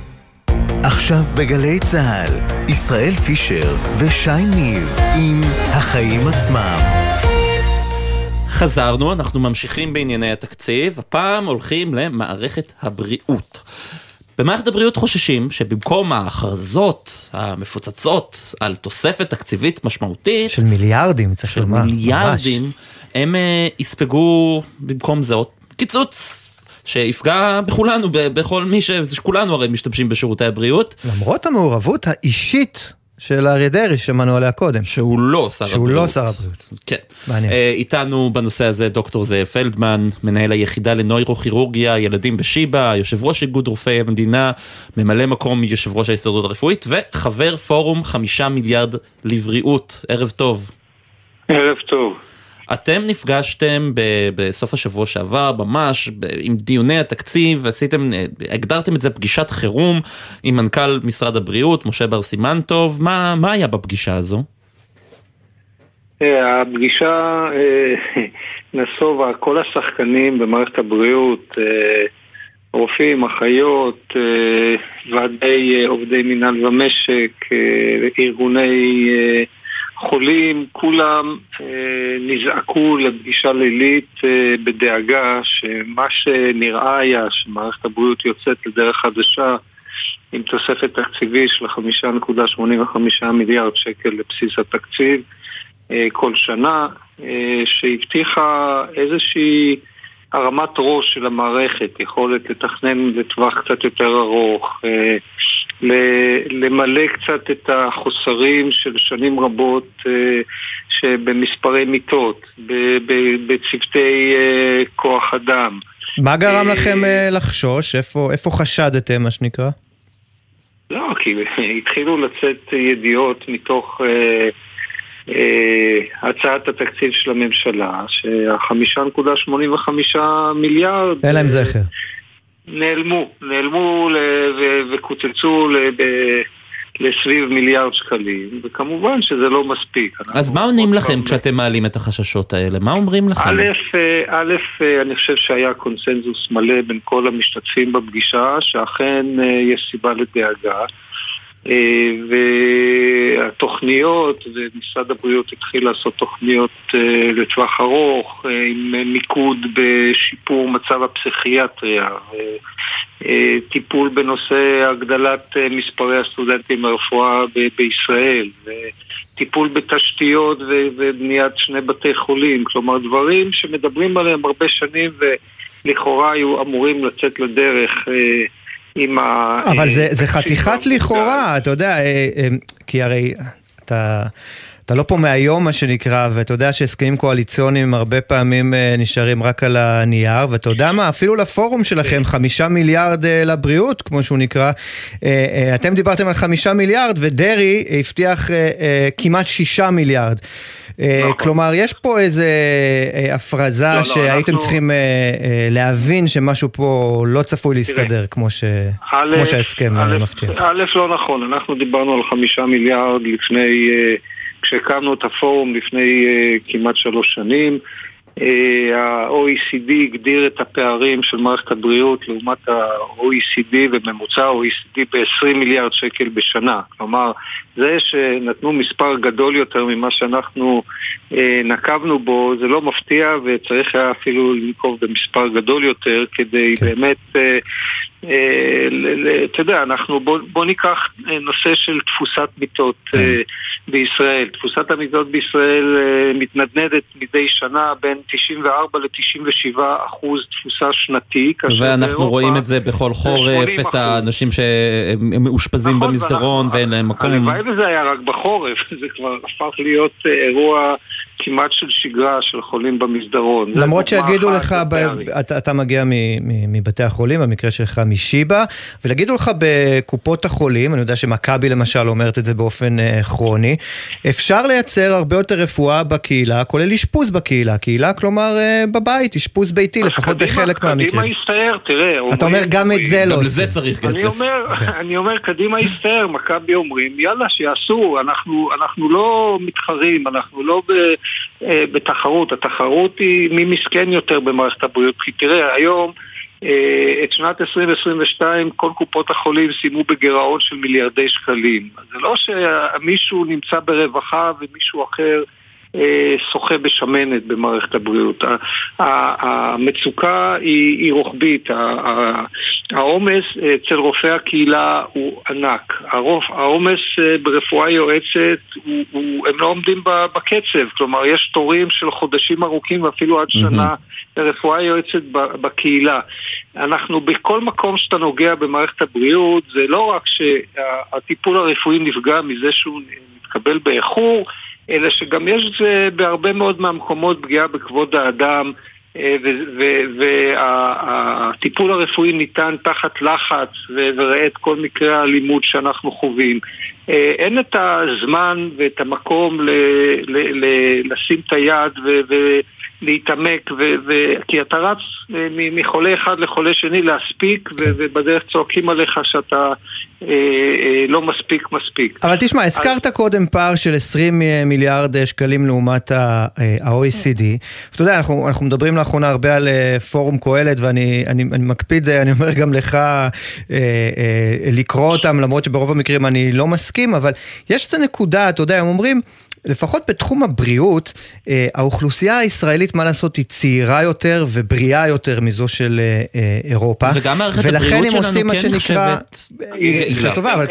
עכשיו בגלי צהל, ישראל פישר ושי ניב עם החיים עצמם. חזרנו, אנחנו ממשיכים בענייני התקציב, הפעם הולכים למערכת הבריאות. במערכת הבריאות חוששים שבמקום ההכרזות המפוצצות על תוספת תקציבית משמעותית של מיליארדים, צריך לומר, מיליארדים, הם יספגו במקום זה עוד קיצוץ. שיפגע בכולנו, בכל מי שכולנו הרי משתמשים בשירותי הבריאות. למרות המעורבות האישית של אריה דרי, שמענו עליה קודם. שהוא לא שר הבריאות. כן. איתנו בנושא הזה דוקטור זאב פלדמן, מנהל היחידה לנוירוכירורגיה, ילדים בשיבא, יושב ראש איגוד רופאי המדינה, ממלא מקום יושב ראש ההסתדרות הרפואית, וחבר פורום 5 מיליארד לבריאות. ערב טוב. ערב טוב. אתם נפגשתם בסוף השבוע שעבר, ממש, עם דיוני התקציב, הגדרתם את זה פגישת חירום עם מנכ"ל משרד הבריאות, משה בר סימן טוב. מה היה בפגישה הזו? הפגישה נסובה, כל השחקנים במערכת הבריאות, רופאים, אחיות, ועדי עובדי מינהל ומשק, ארגוני חולים, כולם נזעקו לפגישה לילית בדאגה שמה שנראה היה שמערכת הבריאות יוצאת לדרך חדשה עם תוספת תקציבי של 5.85 מיליארד שקל לבסיס התקציב כל שנה, שהבטיחה איזושהי הרמת ראש של המערכת, יכולת לתכנן לטווח קצת יותר ארוך, למלא קצת את החוסרים של שנים רבות שבמספרי מיטות, בצוותי כוח אדם. מה גרם לכם לחשוש? איפה חשדתם, מה שנקרא? לא, כי התחילו לצאת ידיעות מתוך הצעת התקציב של הממשלה, שה5.85 מיליארד אין להם זכר, נעלמו וקוצצו לסביב מיליארד שקלים, וכמובן שזה לא מספיק. אז מה עונים לכם כשאתם מעלים את החששות האלה? מה אומרים לכם? א', אני חושב שהיה קונסנזוס מלא בין כל המשתתפים בפגישה, שאכן יש סיבה לדאגה, והתוכניות, ומשרד הבריאות התחיל לעשות תוכניות לטווח ארוך עם מיקוד בשיפור מצב הפסיכיאטריה, טיפול בנושא הגדלת מספרי הסטודנטים לרפואה בישראל, טיפול בתשתיות ובניית שני בתי חולים, כלומר דברים שמדברים עליהם הרבה שנים ולכאורה היו אמורים לצאת לדרך אבל זה חתיכת לכאורה, אתה יודע, כי הרי אתה לא פה מהיום מה שנקרא, ואתה יודע שהסכמים קואליציוניים הרבה פעמים נשארים רק על הנייר, ואתה יודע מה, אפילו לפורום שלכם 5 מיליארד לבריאות, כמו שהוא נקרא, אתם דיברתם על 5 מיליארד, ודרי הבטיח כמעט 6 מיליארד. כלומר, יש פה איזה הפרזה שהייתם צריכים להבין שמשהו פה לא צפוי להסתדר, כמו שההסכם מבטיח. א', לא נכון, אנחנו דיברנו על 5 מיליארד לפני... כשהקמנו את הפורום לפני כמעט 3 שנים, ה-OECD הגדיר את הפערים של מערכת הבריאות לעומת ה-OECD וממוצע ה-OECD ב-20 מיליארד שקל בשנה. כלומר, זה שנתנו מספר גדול יותר ממה שאנחנו נקבנו בו, זה לא מפתיע, וצריך היה אפילו לנקוב במספר גדול יותר כדי באמת... אתה יודע, אנחנו בוא ניקח נושא של תפוסת מיטות בישראל. תפוסת המיטות בישראל מתנדנדת מדי שנה בין 94% ל-97% תפוסה שנתי, ואנחנו רואים את זה בכל חורף, את האנשים שמאושפזים במסדרון ואין להם מקום. הלוואי וזה היה רק בחורף, זה כבר הפך להיות אירוע כמעט של שגרה של חולים במסדרון. למרות שיגידו לך, אתה מגיע מבתי החולים, במקרה שלך משיבה, ולגידו לך בקופות החולים, אני יודע שמכבי למשל אומרת את זה באופן כרוני, אפשר לייצר הרבה יותר רפואה בקהילה, כולל אשפוז בקהילה, קהילה כלומר בבית, אשפוז ביתי, לפחות בחלק מהמקרים. קדימה יסתער, תראה. אתה אומר גם את זה לא. גם לזה צריך כסף. אני אומר קדימה יסתער, מכבי אומרים, יאללה שיעשו, אנחנו לא מתחרים, אנחנו לא בתחרות, התחרות היא מי מסכן יותר במערכת הבריאות, כי תראה, היום את שנת 2022 כל קופות החולים שימו בגירעון של מיליארדי שקלים. זה לא שמישהו נמצא ברווחה ומישהו אחר שוחה בשמנת במערכת הבריאות. המצוקה היא רוחבית, העומס אצל רופאי הקהילה הוא ענק, העומס ברפואה יועצת, הם לא עומדים בקצב, כלומר יש תורים של חודשים ארוכים ואפילו עד שנה לרפואה יועצת בקהילה. אנחנו בכל מקום שאתה נוגע במערכת הבריאות, זה לא רק שהטיפול הרפואי נפגע מזה שהוא מתקבל באיחור, אלא שגם יש זה בהרבה מאוד מהמקומות פגיעה בכבוד האדם, והטיפול הרפואי ניתן תחת לחץ, וראה את כל מקרה האלימות שאנחנו חווים. אין את הזמן ואת המקום לשים את היד ולהתעמק, כי אתה רץ מחולה אחד לחולה שני להספיק, ובדרך צועקים עליך שאתה לא מספיק. אבל תשמע, הזכרת קודם פער של 20 מיליארד שקלים לעומת ה-OECD, ואתה יודע, אנחנו מדברים לאחרונה הרבה על פורום קהלת, ואני מקפיד, אני אומר גם לך לקרוא אותם, למרות שברוב המקרים אני לא מסכים, אבל יש את הנקודה, אתה יודע, הם אומרים, לפחות בתחום הבריאות, האוכלוסייה הישראלית, מה לעשות, היא צעירה יותר ובריאה יותר מזו של אירופה. וגם מערכת הבריאות שלנו כן נחשבת. היא טובה, אבל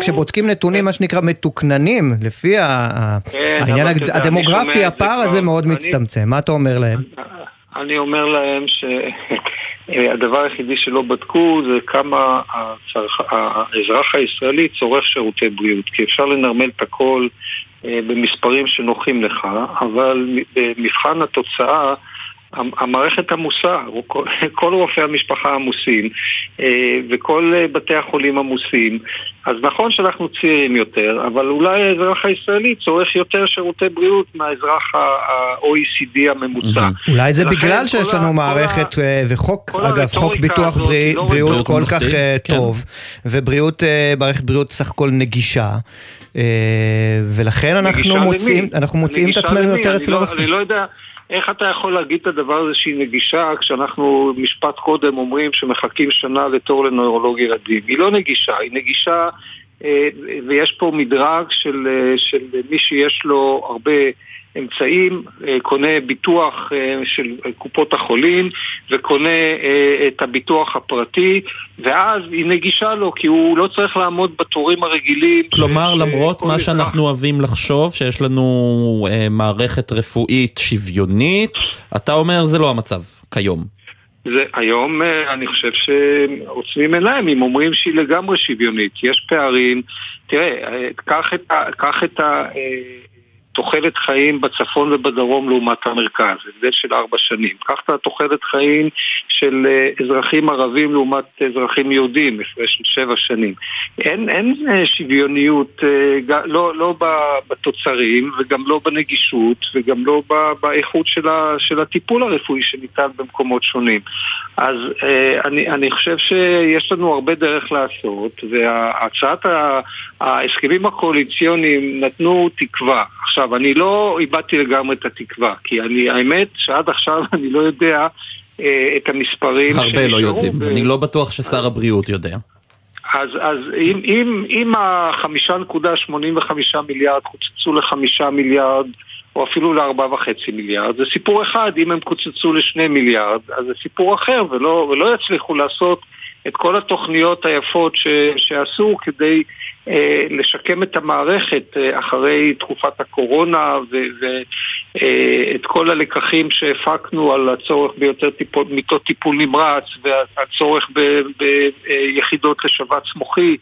כשבודקים נתונים, מה שנקרא מתוקננים, לפי העניין הדמוגרפי, הפער הזה מאוד מצטמצם. מה אתה אומר להם? אני אומר להם שהדבר היחידי שלא בדקו זה כמה האזרח הישראלי צורך שירותי בריאות, כי אפשר לנרמל את הכל במספרים שנוחים לך, אבל במבחן התוצאה המערכת עמוסה, כל רופאי המשפחה עמוסים, וכל בתי החולים עמוסים, אז נכון שאנחנו צעירים יותר, אבל אולי האזרח הישראלי צורך יותר שירותי בריאות מהאזרח ה-OECD הממוצע. אולי זה בגלל שיש לנו מערכת וחוק, אגב, חוק ביטוח בריאות כל כך טוב, ובריאות, מערכת בריאות סך הכל נגישה, ולכן אנחנו מוצאים את עצמנו יותר אצל הרופאים. אני לא יודע איך אתה יכול להגיד את הדבר הזה שהיא נגישה, כשאנחנו משפט קודם אומרים שמחכים שנה לתור לנוירולוג ילדים. היא לא נגישה, היא נגישה, ויש פה מדרג של מי שיש לו הרבה אמצעים, קונה ביטוח של קופות החולים, וקונה את הביטוח הפרטי, ואז היא נגישה לו, כי הוא לא צריך לעמוד בתורים הרגילים. כלומר, למרות מה שאנחנו אוהבים לחשוב, שיש לנו מערכת רפואית שוויונית, אתה אומר, זה לא המצב כיום. זה, היום אני חושב שעוצמים עיניים, אם אומרים שהיא לגמרי שוויונית, יש פערים, תראה, קח את התוחלת חיים בצפון ובדרום לעומת המרכז, הבדל של 4 שנים, קח את התוחלת חיים של אזרחים ערבים לעומת אזרחים יהודים, הפרש של 7 שנים, אין שוויוניות, לא בתוצרים וגם לא בנגישות וגם לא באיכות של הטיפול הרפואי שניתן במקומות שונים. אז אני חושב שיש לנו הרבה דרך לעשות, והצעת ההסכמים הקואליציוניים נתנו תקווה. עכשיו, אני לא איבדתי לגמרי את התקווה, כי האמת שעד עכשיו אני לא יודע את המספרים. הרבה לא יודעים, אני לא בטוח ששר הבריאות יודע. אז אם ה5.85 מיליארד קוצצו ל5 מיליארד, או אפילו ל4.5 מיליארד, זה סיפור אחד. אם הם קוצצו ל2 מיליארד, אז זה סיפור אחר, ולא יצליחו לעשות את כל התוכניות היפות שעשו כדי לשקם את המערכת אחרי תקופת הקורונה, ואת כל הלקחים שהפקנו על הצורך ביותר מיטות טיפול נמרץ, והצורך ביחידות לשבץ מוחי,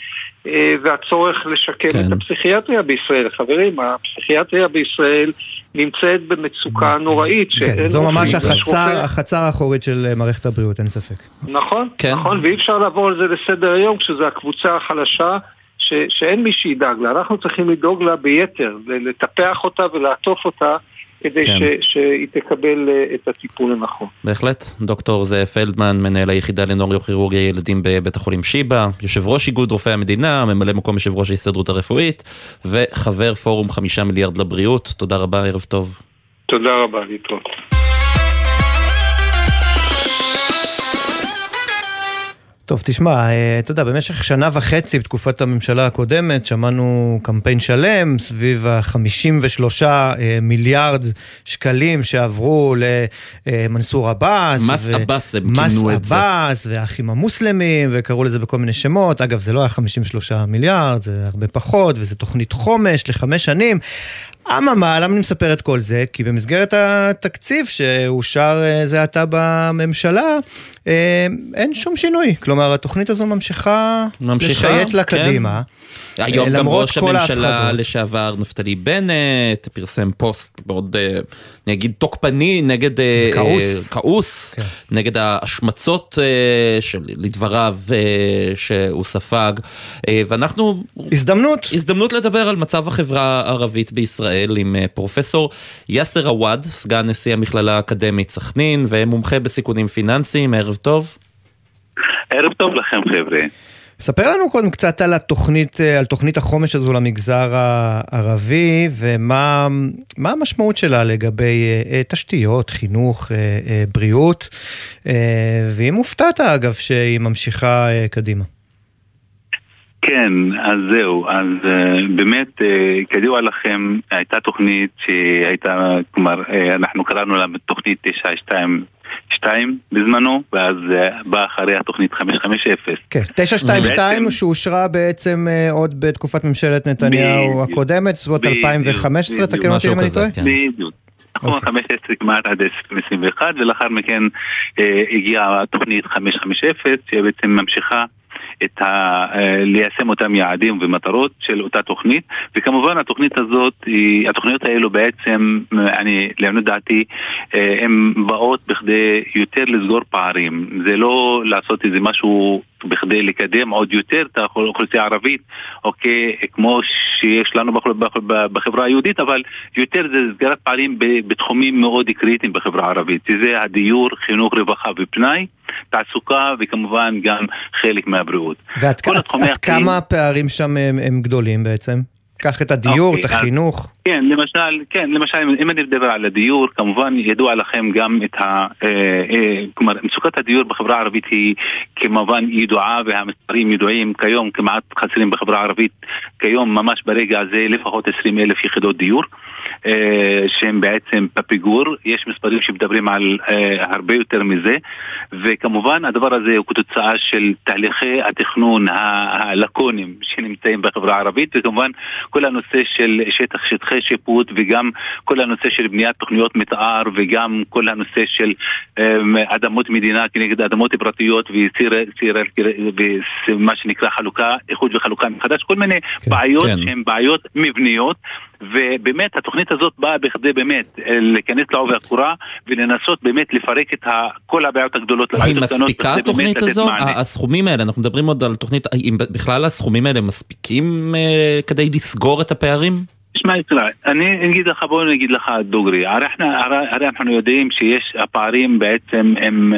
והצורך לשקם את הפסיכיאטריה בישראל. חברים, הפסיכיאטריה בישראל נמצאת במצוקה נוראית. זו ממש החצר האחורית של מערכת הבריאות, אין ספק. נכון, נכון, ואי אפשר לעבור על זה לסדר היום, כשזו הקבוצה החלשה שאין מי שידאג לה. אנחנו צריכים לדאוג לה ביתר, לטפח אותה ולעטוף אותה, כדי שהיא תקבל את הטיפול הנכון. בהחלט. דוקטור זאב פלדמן, מנהל היחידה לנוירוכירורגיה ילדים בבית החולים שיבא, יושב ראש איגוד רופאי המדינה, ממלא מקום יושב ראש ההסתדרות הרפואית, וחבר פורום 5 מיליארד לבריאות. תודה רבה, ערב טוב. תודה רבה, להתראות. טוב, תשמע, אתה יודע, במשך 1.5 שנה בתקופת הממשלה הקודמת, שמענו קמפיין שלם סביב 53 מיליארד שקלים שעברו למנסור עבאס. מס עבאס הם כינו את זה. מס עבאס והאחים המוסלמים, וקראו לזה בכל מיני שמות. אגב, זה לא היה 53 מיליארד, זה הרבה פחות, וזה תוכנית חומש ל5 שנים. אממה, למה אני מספר את כל זה? כי במסגרת התקציב שאושר זה עתה בממשלה, אין שום שינוי. כלומר, התוכנית הזו ממשיכה לשיית לה קדימה. כן. היום גם ראש הממשלה לשעבר נפתלי בנט פרסם פוסט מאוד, אני אגיד, תוקפני נגד כעוס, כן. נגד ההשמצות של לדבריו שהוא ספג. ואנחנו... הזדמנות לדבר על מצב החברה הערבית בישראל, עם פרופסור יאסר עואד, סגן נשיא המכללה האקדמית סכנין, ומומחה בסיכונים פיננסיים. ערב טוב. ערב טוב לכם, חבר'ה. ספר לנו קודם קצת על תוכנית החומש הזו למגזר הערבי, ומה המשמעות שלה לגבי תשתיות, חינוך, בריאות, והיא מופתעת, אגב, שהיא ממשיכה קדימה. כן, אז זהו, אז באמת כדוע לכם הייתה תוכנית שהייתה, כלומר אנחנו קראנו לה תוכנית 922 בזמנו, ואז באה אחריה תוכנית 550. כן, 922 שאושרה בעצם עוד בתקופת ממשלת נתניהו הקודמת, זאת 2015, תקן אותי אם אני טועה? בדיוק. נכון, 15 כמעט עד 21, ולאחר מכן הגיעה תוכנית 550 שבעצם ממשיכה ליישם אותם יעדים ומטרות של אותה תוכנית, וכמובן התוכנית הזאת, התוכניות האלו בעצם, לעניות דעתי, הן באות בכדי יותר לסגור פערים, זה לא לעשות איזה משהו בכדי לקדם עוד יותר את האוכלוסייה הערבית, אוקיי, כמו שיש לנו בחברה היהודית, אבל יותר זה סגרת פערים בתחומים מאוד קריטיים בחברה הערבית, שזה הדיור, חינוך, רווחה ופנאי, תעסוקה וכמובן גם חלק מהבריאות. ועד כמה הפערים שם הם גדולים בעצם? קח את הדיור, את החינוך. כן, למשל, אם אני מדבר על הדיור, כמובן ידוע לכם גם את כלומר, מצוקת הדיור בחברה הערבית היא כמובן ידועה, והמספרים ידועים כיום, כמעט חסרים בחברה הערבית, כיום ממש ברגע הזה, לפחות 20,000 יחידות דיור, שהם בעצם בפיגור, יש מספרים שמדברים על הרבה יותר מזה, וכמובן הדבר הזה הוא כתוצאה של תהליכי התכנון הלקונים שנמצאים בחברה הערבית, וכמובן כל הנושא של שטחי שיפוט, וגם כל הנושא של בניית תוכניות מתאר, וגם כל הנושא של אדמות מדינה כנגד אדמות פרטיות, ומה שנקרא חלוקה, איחוד וחלוקה מחדש, כל מיני בעיות שהן בעיות מבניות, ובאמת התוכנית הזאת באה בכדי באמת להיכנס לעובי הקורה ולנסות באמת לפרק את כל הבעיות הגדולות. היא מספיקה התוכנית הזאת? הסכומים האלה, אנחנו מדברים עוד על תוכנית, בכלל הסכומים האלה מספיקים כדי לסגור את הפערים? תשמע ישראל, אני אגיד לך, בואו נגיד לך דוגרי, הרי אנחנו יודעים שיש הפערים בעצם הם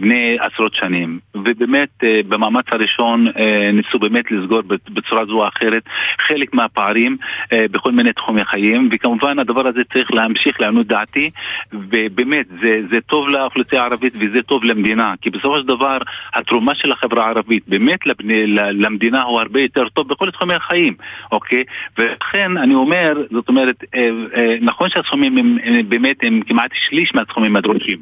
בני עשרות שנים, ובאמת במאמץ הראשון ניסו באמת לסגור בצורה זו או אחרת חלק מהפערים בכל מיני תחומי חיים, וכמובן הדבר הזה צריך להמשיך לענות דעתי, ובאמת זה טוב לאוכלוסייה הערבית וזה טוב למדינה, כי בסופו של דבר התרומה של החברה הערבית באמת למדינה הוא הרבה יותר טוב בכל תחומי החיים, אוקיי? ולכן אני אומר, זאת אומרת, נכון שהסכומים באמת הם כמעט שליש מהסכומים הדרושים,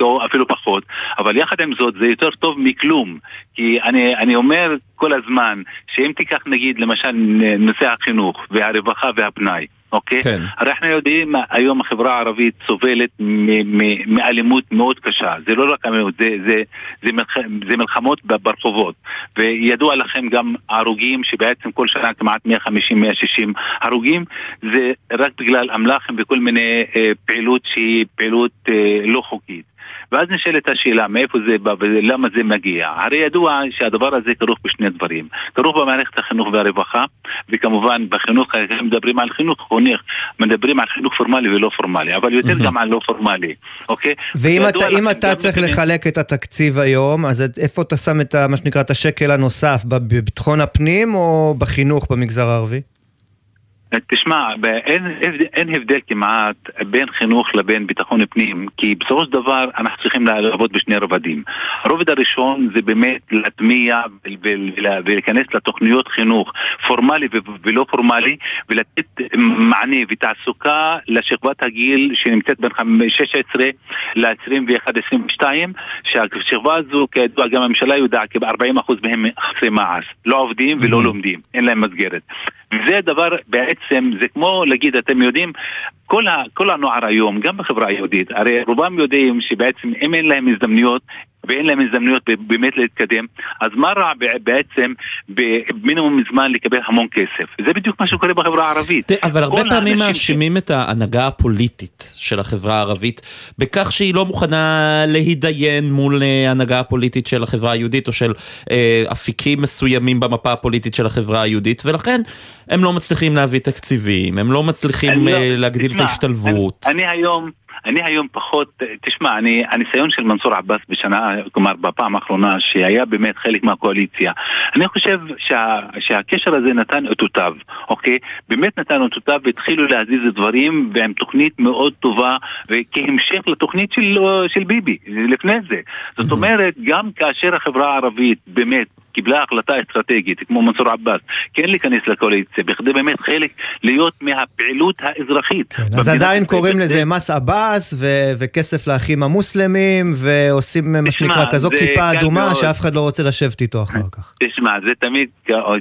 או אפילו פחות, אבל יחד עם זאת זה יותר טוב מכלום, כי אני אומר כל הזמן שאם תיקח נגיד למשל נושא החינוך והרווחה והפנאי, אוקיי? כן. הרי אנחנו יודעים, היום החברה הערבית סובלת מאלימות מאוד קשה. זה לא רק אלימות, זה מלחמות ברחובות. וידוע לכם גם הרוגים, שבעצם כל שנה כמעט 150-160 הרוגים, זה רק בגלל אמל"חים וכל מיני פעילות שהיא פעילות לא חוקית. ואז נשאלת השאלה, מאיפה זה בא ולמה זה מגיע? הרי ידוע שהדבר הזה כרוך בשני דברים. כרוך במערכת החינוך והרווחה, וכמובן בחינוך, מדברים על חינוך חונך, מדברים על חינוך פורמלי ולא פורמלי, אבל יותר גם על לא פורמלי. אוקיי? ואם אתה צריך לחלק את התקציב היום, אז איפה אתה שם את מה שנקרא את השקל הנוסף, בביטחון הפנים או בחינוך במגזר הערבי? תשמע, אין הבדל כמעט בין חינוך לבין ביטחון פנים, כי בסופו של דבר אנחנו צריכים לעבוד בשני רבדים. הרובד הראשון זה באמת להטמיע ולהיכנס לתוכניות חינוך פורמלי ולא פורמלי, ולתת מענה ותעסוקה לשכבת הגיל שנמצאת בין 16 ל-21-22, שהשכבה הזו כידוע גם הממשלה יודעת כ-40% מהם חסרי מעש, לא עובדים ולא לומדים, אין להם מסגרת. זה דבר בעצם, זה כמו להגיד, אתם יודעים, כל הנוער היום, גם בחברה היהודית, הרי רובם יודעים שבעצם אם אין להם הזדמנויות, ואין להם הזדמנויות באמת להתקדם, אז מה רע בעצם במינימום זמן לקבל המון כסף? זה בדיוק מה שקורה בחברה הערבית. אבל הרבה פעמים מאשימים את ההנהגה הפוליטית של החברה הערבית, בכך שהיא לא מוכנה להידיין מול ההנהגה הפוליטית של החברה היהודית, או של אפיקים מסוימים במפה הפוליטית של החברה היהודית, ולכן הם לא מצליחים להביא תקציבים, הם לא מצליחים להגדיל את ההשתלבות. אני היום פחות, תשמע, הניסיון של מנסור עבאס בשנה, כלומר בפעם האחרונה, שהיה באמת חלק מהקואליציה, אני חושב שהקשר הזה נתן אותותיו, אוקיי? באמת נתן אותותיו והתחילו להזיז דברים, והם תוכנית מאוד טובה, וכהמשך לתוכנית של ביבי, לפני זה. זאת אומרת, גם כאשר החברה הערבית באמת, קיבלה החלטה אסטרטגית, כמו מנסור עבאס, כן להיכנס לקואליציה, בכדי באמת חלק להיות מהפעילות האזרחית. אז עדיין קוראים לזה מס עבאס, וכסף לאחים המוסלמים, ועושים מה שנקרא כזו כיפה אדומה, שאף אחד לא רוצה לשבת איתו אחר כך. תשמע, זה תמיד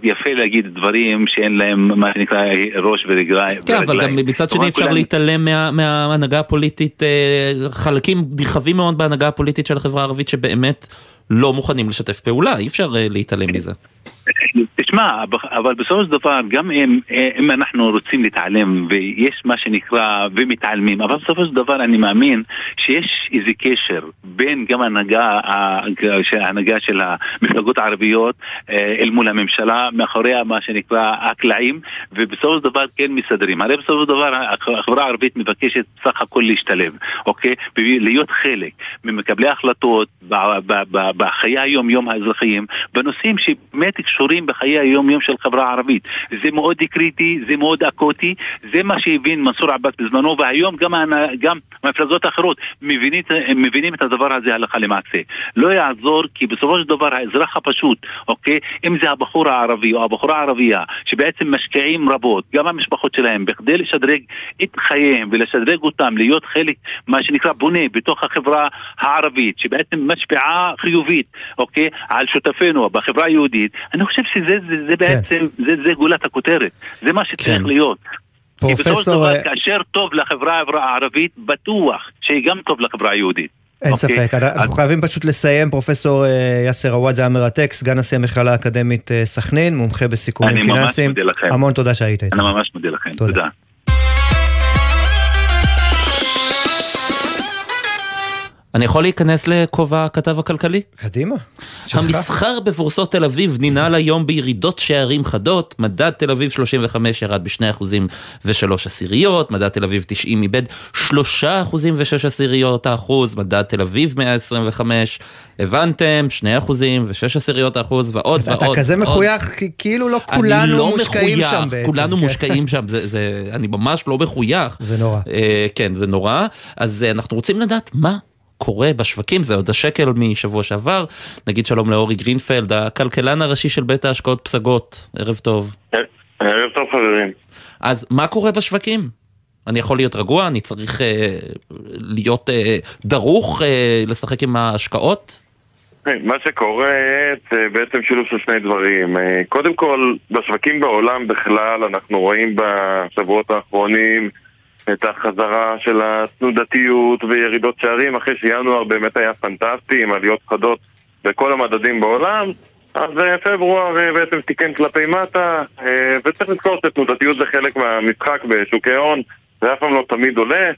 יפה להגיד דברים שאין להם מה שנקרא ראש ורגליים. כן, אבל גם מצד שני אפשר להתעלם מההנהגה הפוליטית, חלקים רחבים מאוד בהנהגה הפוליטית של החברה הערבית שבאמת לא מוכנים לשתף פעולה, אי אפשר להתעלם מזה. תשמע, אבל בסופו של דבר, גם אם אנחנו רוצים להתעלם, ויש מה שנקרא, ומתעלמים, אבל בסופו של דבר אני מאמין שיש איזה קשר בין גם ההנהגה של המפלגות הערביות אל מול הממשלה, מאחוריה מה שנקרא הקלעים, ובסופו של דבר כן מסדרים. הרי בסופו של דבר החברה הערבית מבקשת סך הכל להשתלב, אוקיי? להיות חלק ממקבלי ההחלטות בחיי היום-יום האזרחיים, בנושאים שבאמת קשורים בחיי היום-יום של חברה הערבית. זה מאוד קריטי, זה מאוד אקוטי, זה מה שהבין מנסור עבאס בזמנו, והיום גם המפלגות האחרות מבינים את הדבר הזה הלכה למעשה. לא יעזור, כי בסופו של דבר האזרח הפשוט, אוקיי? אם זה הבחור הערבי או הבחורה הערבייה, שבעצם משקיעים רבות, גם המשפחות שלהם, בכדי לשדרג את חייהם ולשדרג אותם, להיות חלק, מה שנקרא בונה בתוך החברה הערבית, שבעצם משפיעה חיובית, אוקיי? על שותפינו בחברה היהודית, אני חושב שזה בעצם, זה גולת הכותרת, זה מה שצריך להיות. כי בסופו של דבר, כאשר טוב לחברה הערבית, בטוח שהיא גם טוב לחברה היהודית. אין ספק, אנחנו חייבים פשוט לסיים. פרופסור יאסר עואד, זה המרתק, סגן נשיא המכללה האקדמית סכנין, מומחה בסיכונים פיננסיים, המון תודה שהיית איתנו. אני ממש מודה לכם, תודה. אני יכול להיכנס לכובע הכתב הכלכלי? קדימה. המסחר בבורסות תל אביב ננעל היום בירידות שערים חדות, מדד תל אביב 35 ירד ב2.3%, מדד תל אביב 90 איבד 3.6%, מדד תל אביב 125, הבנתם 2.6%, ועוד. אתה כזה מחוייך, כאילו לא כולנו מושקעים שם בעצם. כולנו מושקעים שם, אני ממש לא מחוייך. זה נורא. כן, זה נורא. אז אנחנו רוצים לדעת מה קורה בשווקים, זה עוד השקל משבוע שעבר. נגיד שלום לאורי גרינפלד, הכלכלן הראשי של בית ההשקעות פסגות. ערב טוב. ערב טוב חברים. אז מה קורה בשווקים? אני יכול להיות רגוע? אני צריך להיות דרוך לשחק עם ההשקעות? מה שקורה זה בעצם שילוב של שני דברים. קודם כל, בשווקים בעולם בכלל אנחנו רואים בשבועות האחרונים את החזרה של התנודתיות וירידות שערים, אחרי שינואר באמת היה פנטסטי, עם עליות חדות בכל המדדים בעולם, אז פברואר בעצם תיקן כלפי מטה, וצריך לזכור שתנודתיות זה חלק מהמשחק בשוקי הון, זה אף פעם לא תמיד עולה,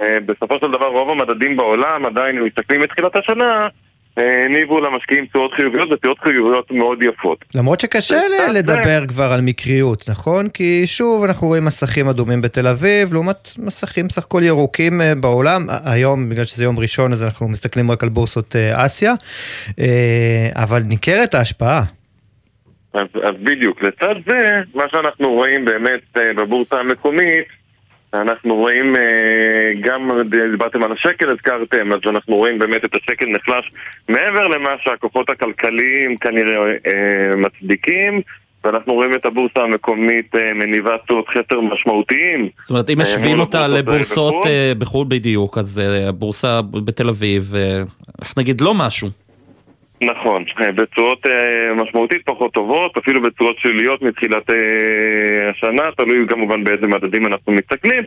בסופו של דבר רוב המדדים בעולם עדיין מסתכלים את תחילת השנה, ניבו למשקיעים תשואות חיוביות, ותשואות חיוביות מאוד יפות. למרות שקשה לדבר כבר על מקריות, נכון? כי שוב אנחנו רואים מסכים אדומים בתל אביב, לעומת מסכים סך כל ירוקים בעולם. היום, בגלל שזה יום ראשון, אז אנחנו מסתכלים רק על בורסות אסיה, אבל ניכרת ההשפעה. אז בדיוק, לצד זה, מה שאנחנו רואים באמת בבורסה המקומית, אנחנו רואים, גם דיברתם על השקל, הזכרתם, אז אנחנו רואים באמת את השקל נחלש מעבר למה שהכוחות הכלכליים כנראה מצדיקים, ואנחנו רואים את הבורסה המקומית מניבה תשואות חסר משמעותיים. זאת אומרת, אם משווים אותה לבורסות בחו"ל בדיוק, אז הבורסה בתל אביב, איך נגיד לא משהו? נכון, בצורות משמעותית פחות טובות, אפילו בצורות שליליות מתחילת השנה, תלוי כמובן באיזה מדדים אנחנו מתקלים,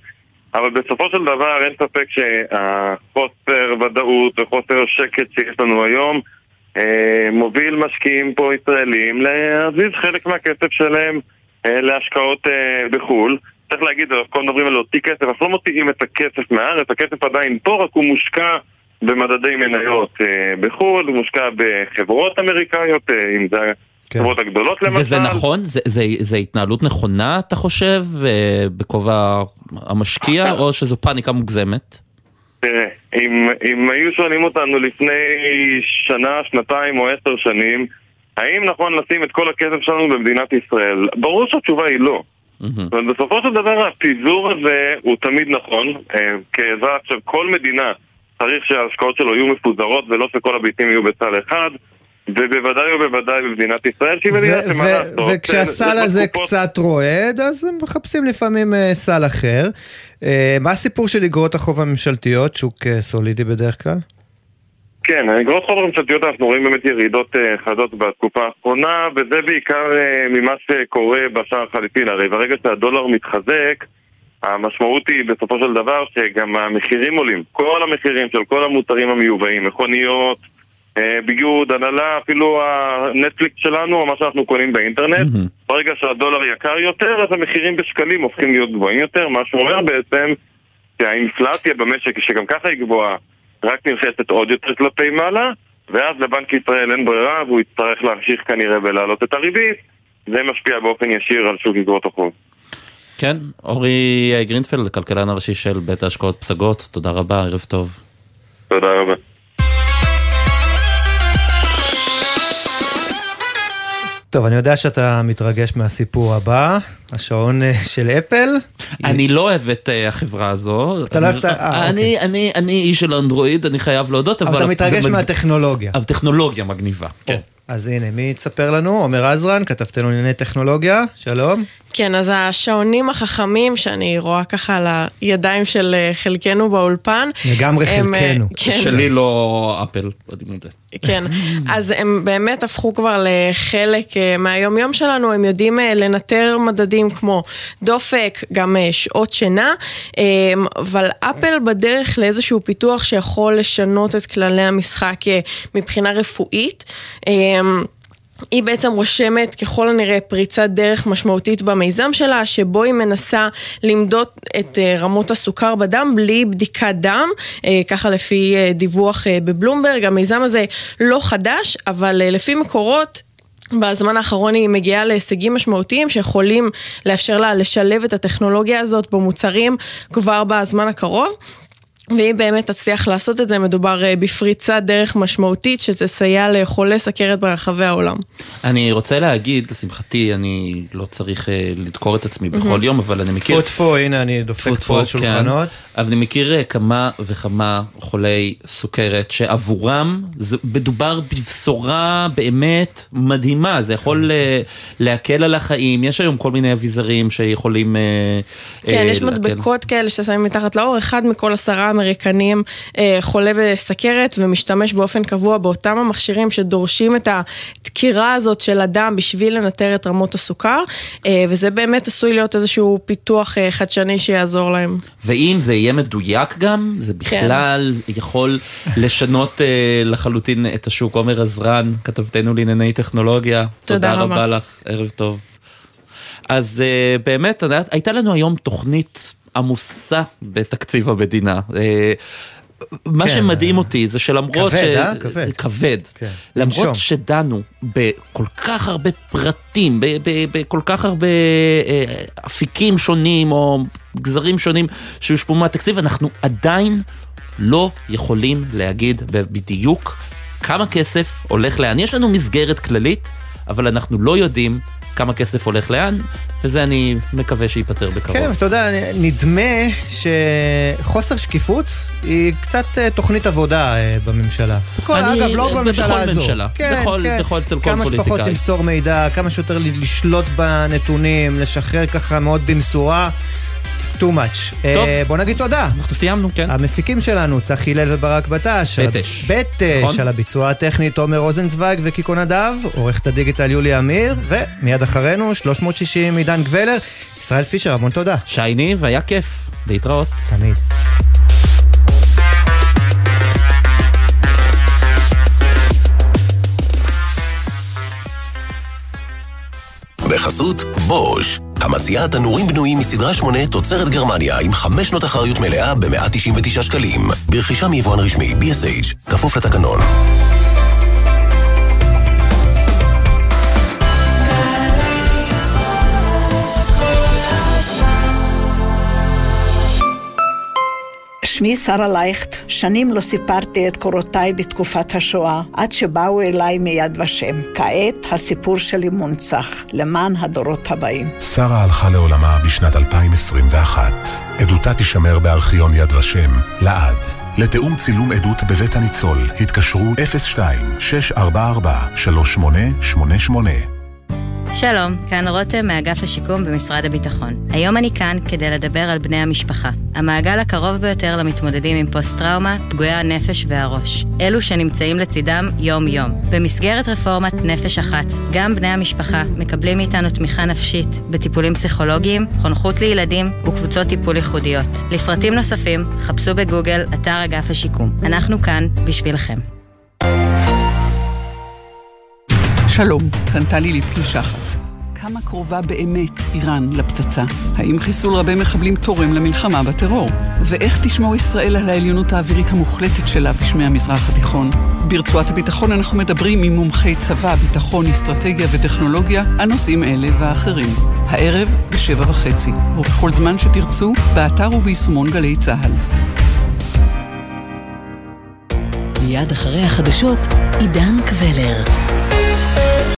אבל בסופו של דבר אין ספק שהחוסר ודאות וחוסר שקט שיש לנו היום מוביל משקיעים פה ישראלים להזיז חלק מהכסף שלהם להשקעות בחול. צריך להגיד, כל מדברים על אותי כסף, אנחנו לא מוציאים את הכסף מהארץ, הכסף עדיין פה, רק הוא מושקע במדדי מניות בחו"ל, מושקע בחברות אמריקאיות, אם זה חברות הגדולות למשל. וזה נכון? זה התנהלות נכונה, אתה חושב, בכובע המשקיע, או שזו פאניקה מוגזמת? תראה, אם היו שואלים אותנו לפני שנה, שנתיים או 10 שנים, האם נכון לשים את כל הכסף שלנו במדינת ישראל? ברור שהתשובה היא לא. אבל בסופו של דבר, הפיזור הזה הוא תמיד נכון, כאזרח של כל מדינה, צריך שההשקעות שלו יהיו מפוזרות ולא שכל הביתים יהיו בצל אחד, ובוודאי ובוודאי במדינת ישראל שהיא מדינה שמה לעשות. וכשהסל הזה קצת רועד, אז הם מחפשים לפעמים סל אחר. מה הסיפור של אגרות החוב הממשלתיות, שוק סולידי בדרך כלל? כן, אגרות חוב הממשלתיות אנחנו רואים באמת ירידות חדות בתקופה האחרונה, וזה בעיקר ממה שקורה בשער החליפי. הרי ברגע שהדולר מתחזק, המשמעות היא בסופו של דבר שגם המחירים עולים. כל המחירים של כל המוצרים המיובאים, מכוניות, ביגוד, הנהלה, אפילו הנטפליקס שלנו, מה שאנחנו קונים באינטרנט. ברגע שהדולר יקר יותר, אז המחירים בשקלים הופכים להיות גבוהים יותר, מה שאומר בעצם שהאינפלציה במשק, שגם ככה היא גבוהה, רק נרחצת עוד יותר כלפי מעלה, ואז לבנק ישראל אין ברירה, והוא יצטרך להמשיך כנראה ולהעלות את הריבית. זה משפיע באופן ישיר על שוק אגרות החוב. כן, אורי גרינפלד, הכלכלן הראשי של בית ההשקעות פסגות, תודה רבה, ערב טוב. תודה רבה. טוב, אני יודע שאתה מתרגש מהסיפור הבא, השעון של אפל. אני לא אוהב את החברה הזו. אתה לא אוהב את... אני איש של אנדרואיד, אני חייב להודות, אבל... אתה מתרגש מהטכנולוגיה. הטכנולוגיה מגניבה, כן. אז הנה, מי יצפר לנו? עומר עזרן, כתבתנו לענייני טכנולוגיה, שלום. כן, אז השעונים החכמים שאני רואה ככה על הידיים של חלקנו באולפן. לגמרי חלקנו. שלי לא אפל, אני מודה. כן, אז הם באמת הפכו כבר לחלק מהיום יום שלנו, הם יודעים לנטר מדדים כמו דופק, גם שעות שינה, אבל אפל בדרך לאיזשהו פיתוח שיכול לשנות את כללי המשחק מבחינה רפואית, היא בעצם רושמת ככל הנראה פריצת דרך משמעותית במיזם שלה, שבו היא מנסה למדוד את רמות הסוכר בדם בלי בדיקת דם, ככה לפי דיווח בבלומברג. המיזם הזה לא חדש, אבל לפי מקורות, בזמן האחרון היא מגיעה להישגים משמעותיים שיכולים לאפשר לה לשלב את הטכנולוגיה הזאת במוצרים כבר בזמן הקרוב. והיא באמת תצליח לעשות את זה, מדובר בפריצה דרך משמעותית שתסייע לחולי סכרת ברחבי העולם. אני רוצה להגיד, לשמחתי, אני לא צריך לדקור את עצמי בכל יום, אבל אני מכיר... טפו, הנה אני דופק פה על שולחנות. אבל אני מכיר כמה וכמה חולי סוכרת שעבורם מדובר בבשורה באמת מדהימה, זה יכול להקל על החיים, יש היום כל מיני אביזרים שיכולים... כן, יש מדבקות כאלה ששמים מתחת לאור, אחד מכל 10 אמריקנים חולה בסכרת ומשתמש באופן קבוע באותם המכשירים שדורשים את התקירה הזאת של הדם בשביל לנטר את רמות הסוכר, וזה באמת עשוי להיות איזשהו פיתוח חדשני שיעזור להם. ואם זה יהיה מדויק גם, זה בכלל יכול לשנות לחלוטין את השוק. עומר עזרן, כתבתנו לענייני טכנולוגיה, תודה רבה לך, ערב טוב. אז באמת, הייתה לנו היום תוכנית עמוסה בתקציב המדינה. מה שמדהים אותי זה שלמרות כבד, למרות שדנו בכל כך הרבה פרטים, בכל כך הרבה אפיקים שונים או גזרים שונים שיושפעו מהתקציב, אנחנו עדיין לא יכולים להגיד בדיוק כמה כסף הולך לאן. יש לנו מסגרת כללית, אבל אנחנו לא יודעים כמה כסף הולך לאן, וזה אני מקווה שיפטר בקרוב. כן, אתה יודע, נדמה שחוסר שקיפות היא קצת תוכנית עבודה בממשלה. אגב, לא בממשלה הזו. בכל אצל כל פוליטיקאי. כמה שפחות למסור מידע, כמה שיותר לשלוט בנתונים, לשחרר ככה מאוד במשורה. too much. בוא נגיד תודה. אנחנו סיימנו, כן. המפיקים שלנו, צחי ליל וברק בטש. בטש. על הביצוע הטכני, תומר אוזנצוויג וקיקון הדב, עורכת הדיגיטל יולי אמיר, ומיד אחרינו, 360 דן קוולר, ישראל פישר, המון תודה. שי ניב, היה כיף. להתראות. תמיד. בחסות בוש, המציעה תנורים בנויים מסדרה 8 תוצרת גרמניה עם 5 שנות אחריות מלאה ב-199 שקלים. ברכישה מיבואן רשמי BSH, כפוף לתקנון. שמי שרה לייכט, שנים לא סיפרתי את קורותיי בתקופת השואה, עד שבאו אליי מיד ושם. כעת הסיפור שלי מונצח, למען הדורות הבאים. שרה הלכה לעולמה בשנת 2021. עדותה תישמר בארכיון יד ושם, לעד. לתאום צילום עדות בבית הניצול, התקשרו 02-644-3888. שלום, כאן רותם מאגף השיקום במשרד הביטחון. היום אני כאן כדי לדבר על בני המשפחה, המעגל הקרוב ביותר למתמודדים עם פוסט-טראומה, פגועי הנפש והראש, אלו שנמצאים לצידם יום-יום. במסגרת רפורמת נפש אחת, גם בני המשפחה מקבלים מאיתנו תמיכה נפשית בטיפולים פסיכולוגיים, חונכות לילדים וקבוצות טיפול ייחודיות. לפרטים נוספים, חפשו בגוגל אתר אגף השיקום. אנחנו כאן בשבילכם. שלום, קנתה לי לפקיל שחף. כמה קרובה באמת איראן לפצצה? האם חיסול רבי מחבלים תורם למלחמה בטרור? ואיך תשמור ישראל על העליונות האווירית המוחלטת שלה בשמי המזרח התיכון? ברצועת הביטחון אנחנו מדברים עם מומחי צבא, ביטחון, אסטרטגיה וטכנולוגיה, הנושאים אלה ואחרים. הערב ב7:30, ובכל זמן שתרצו, באתר וביישומון גלי צהל. מיד אחרי החדשות, עידן קוולר.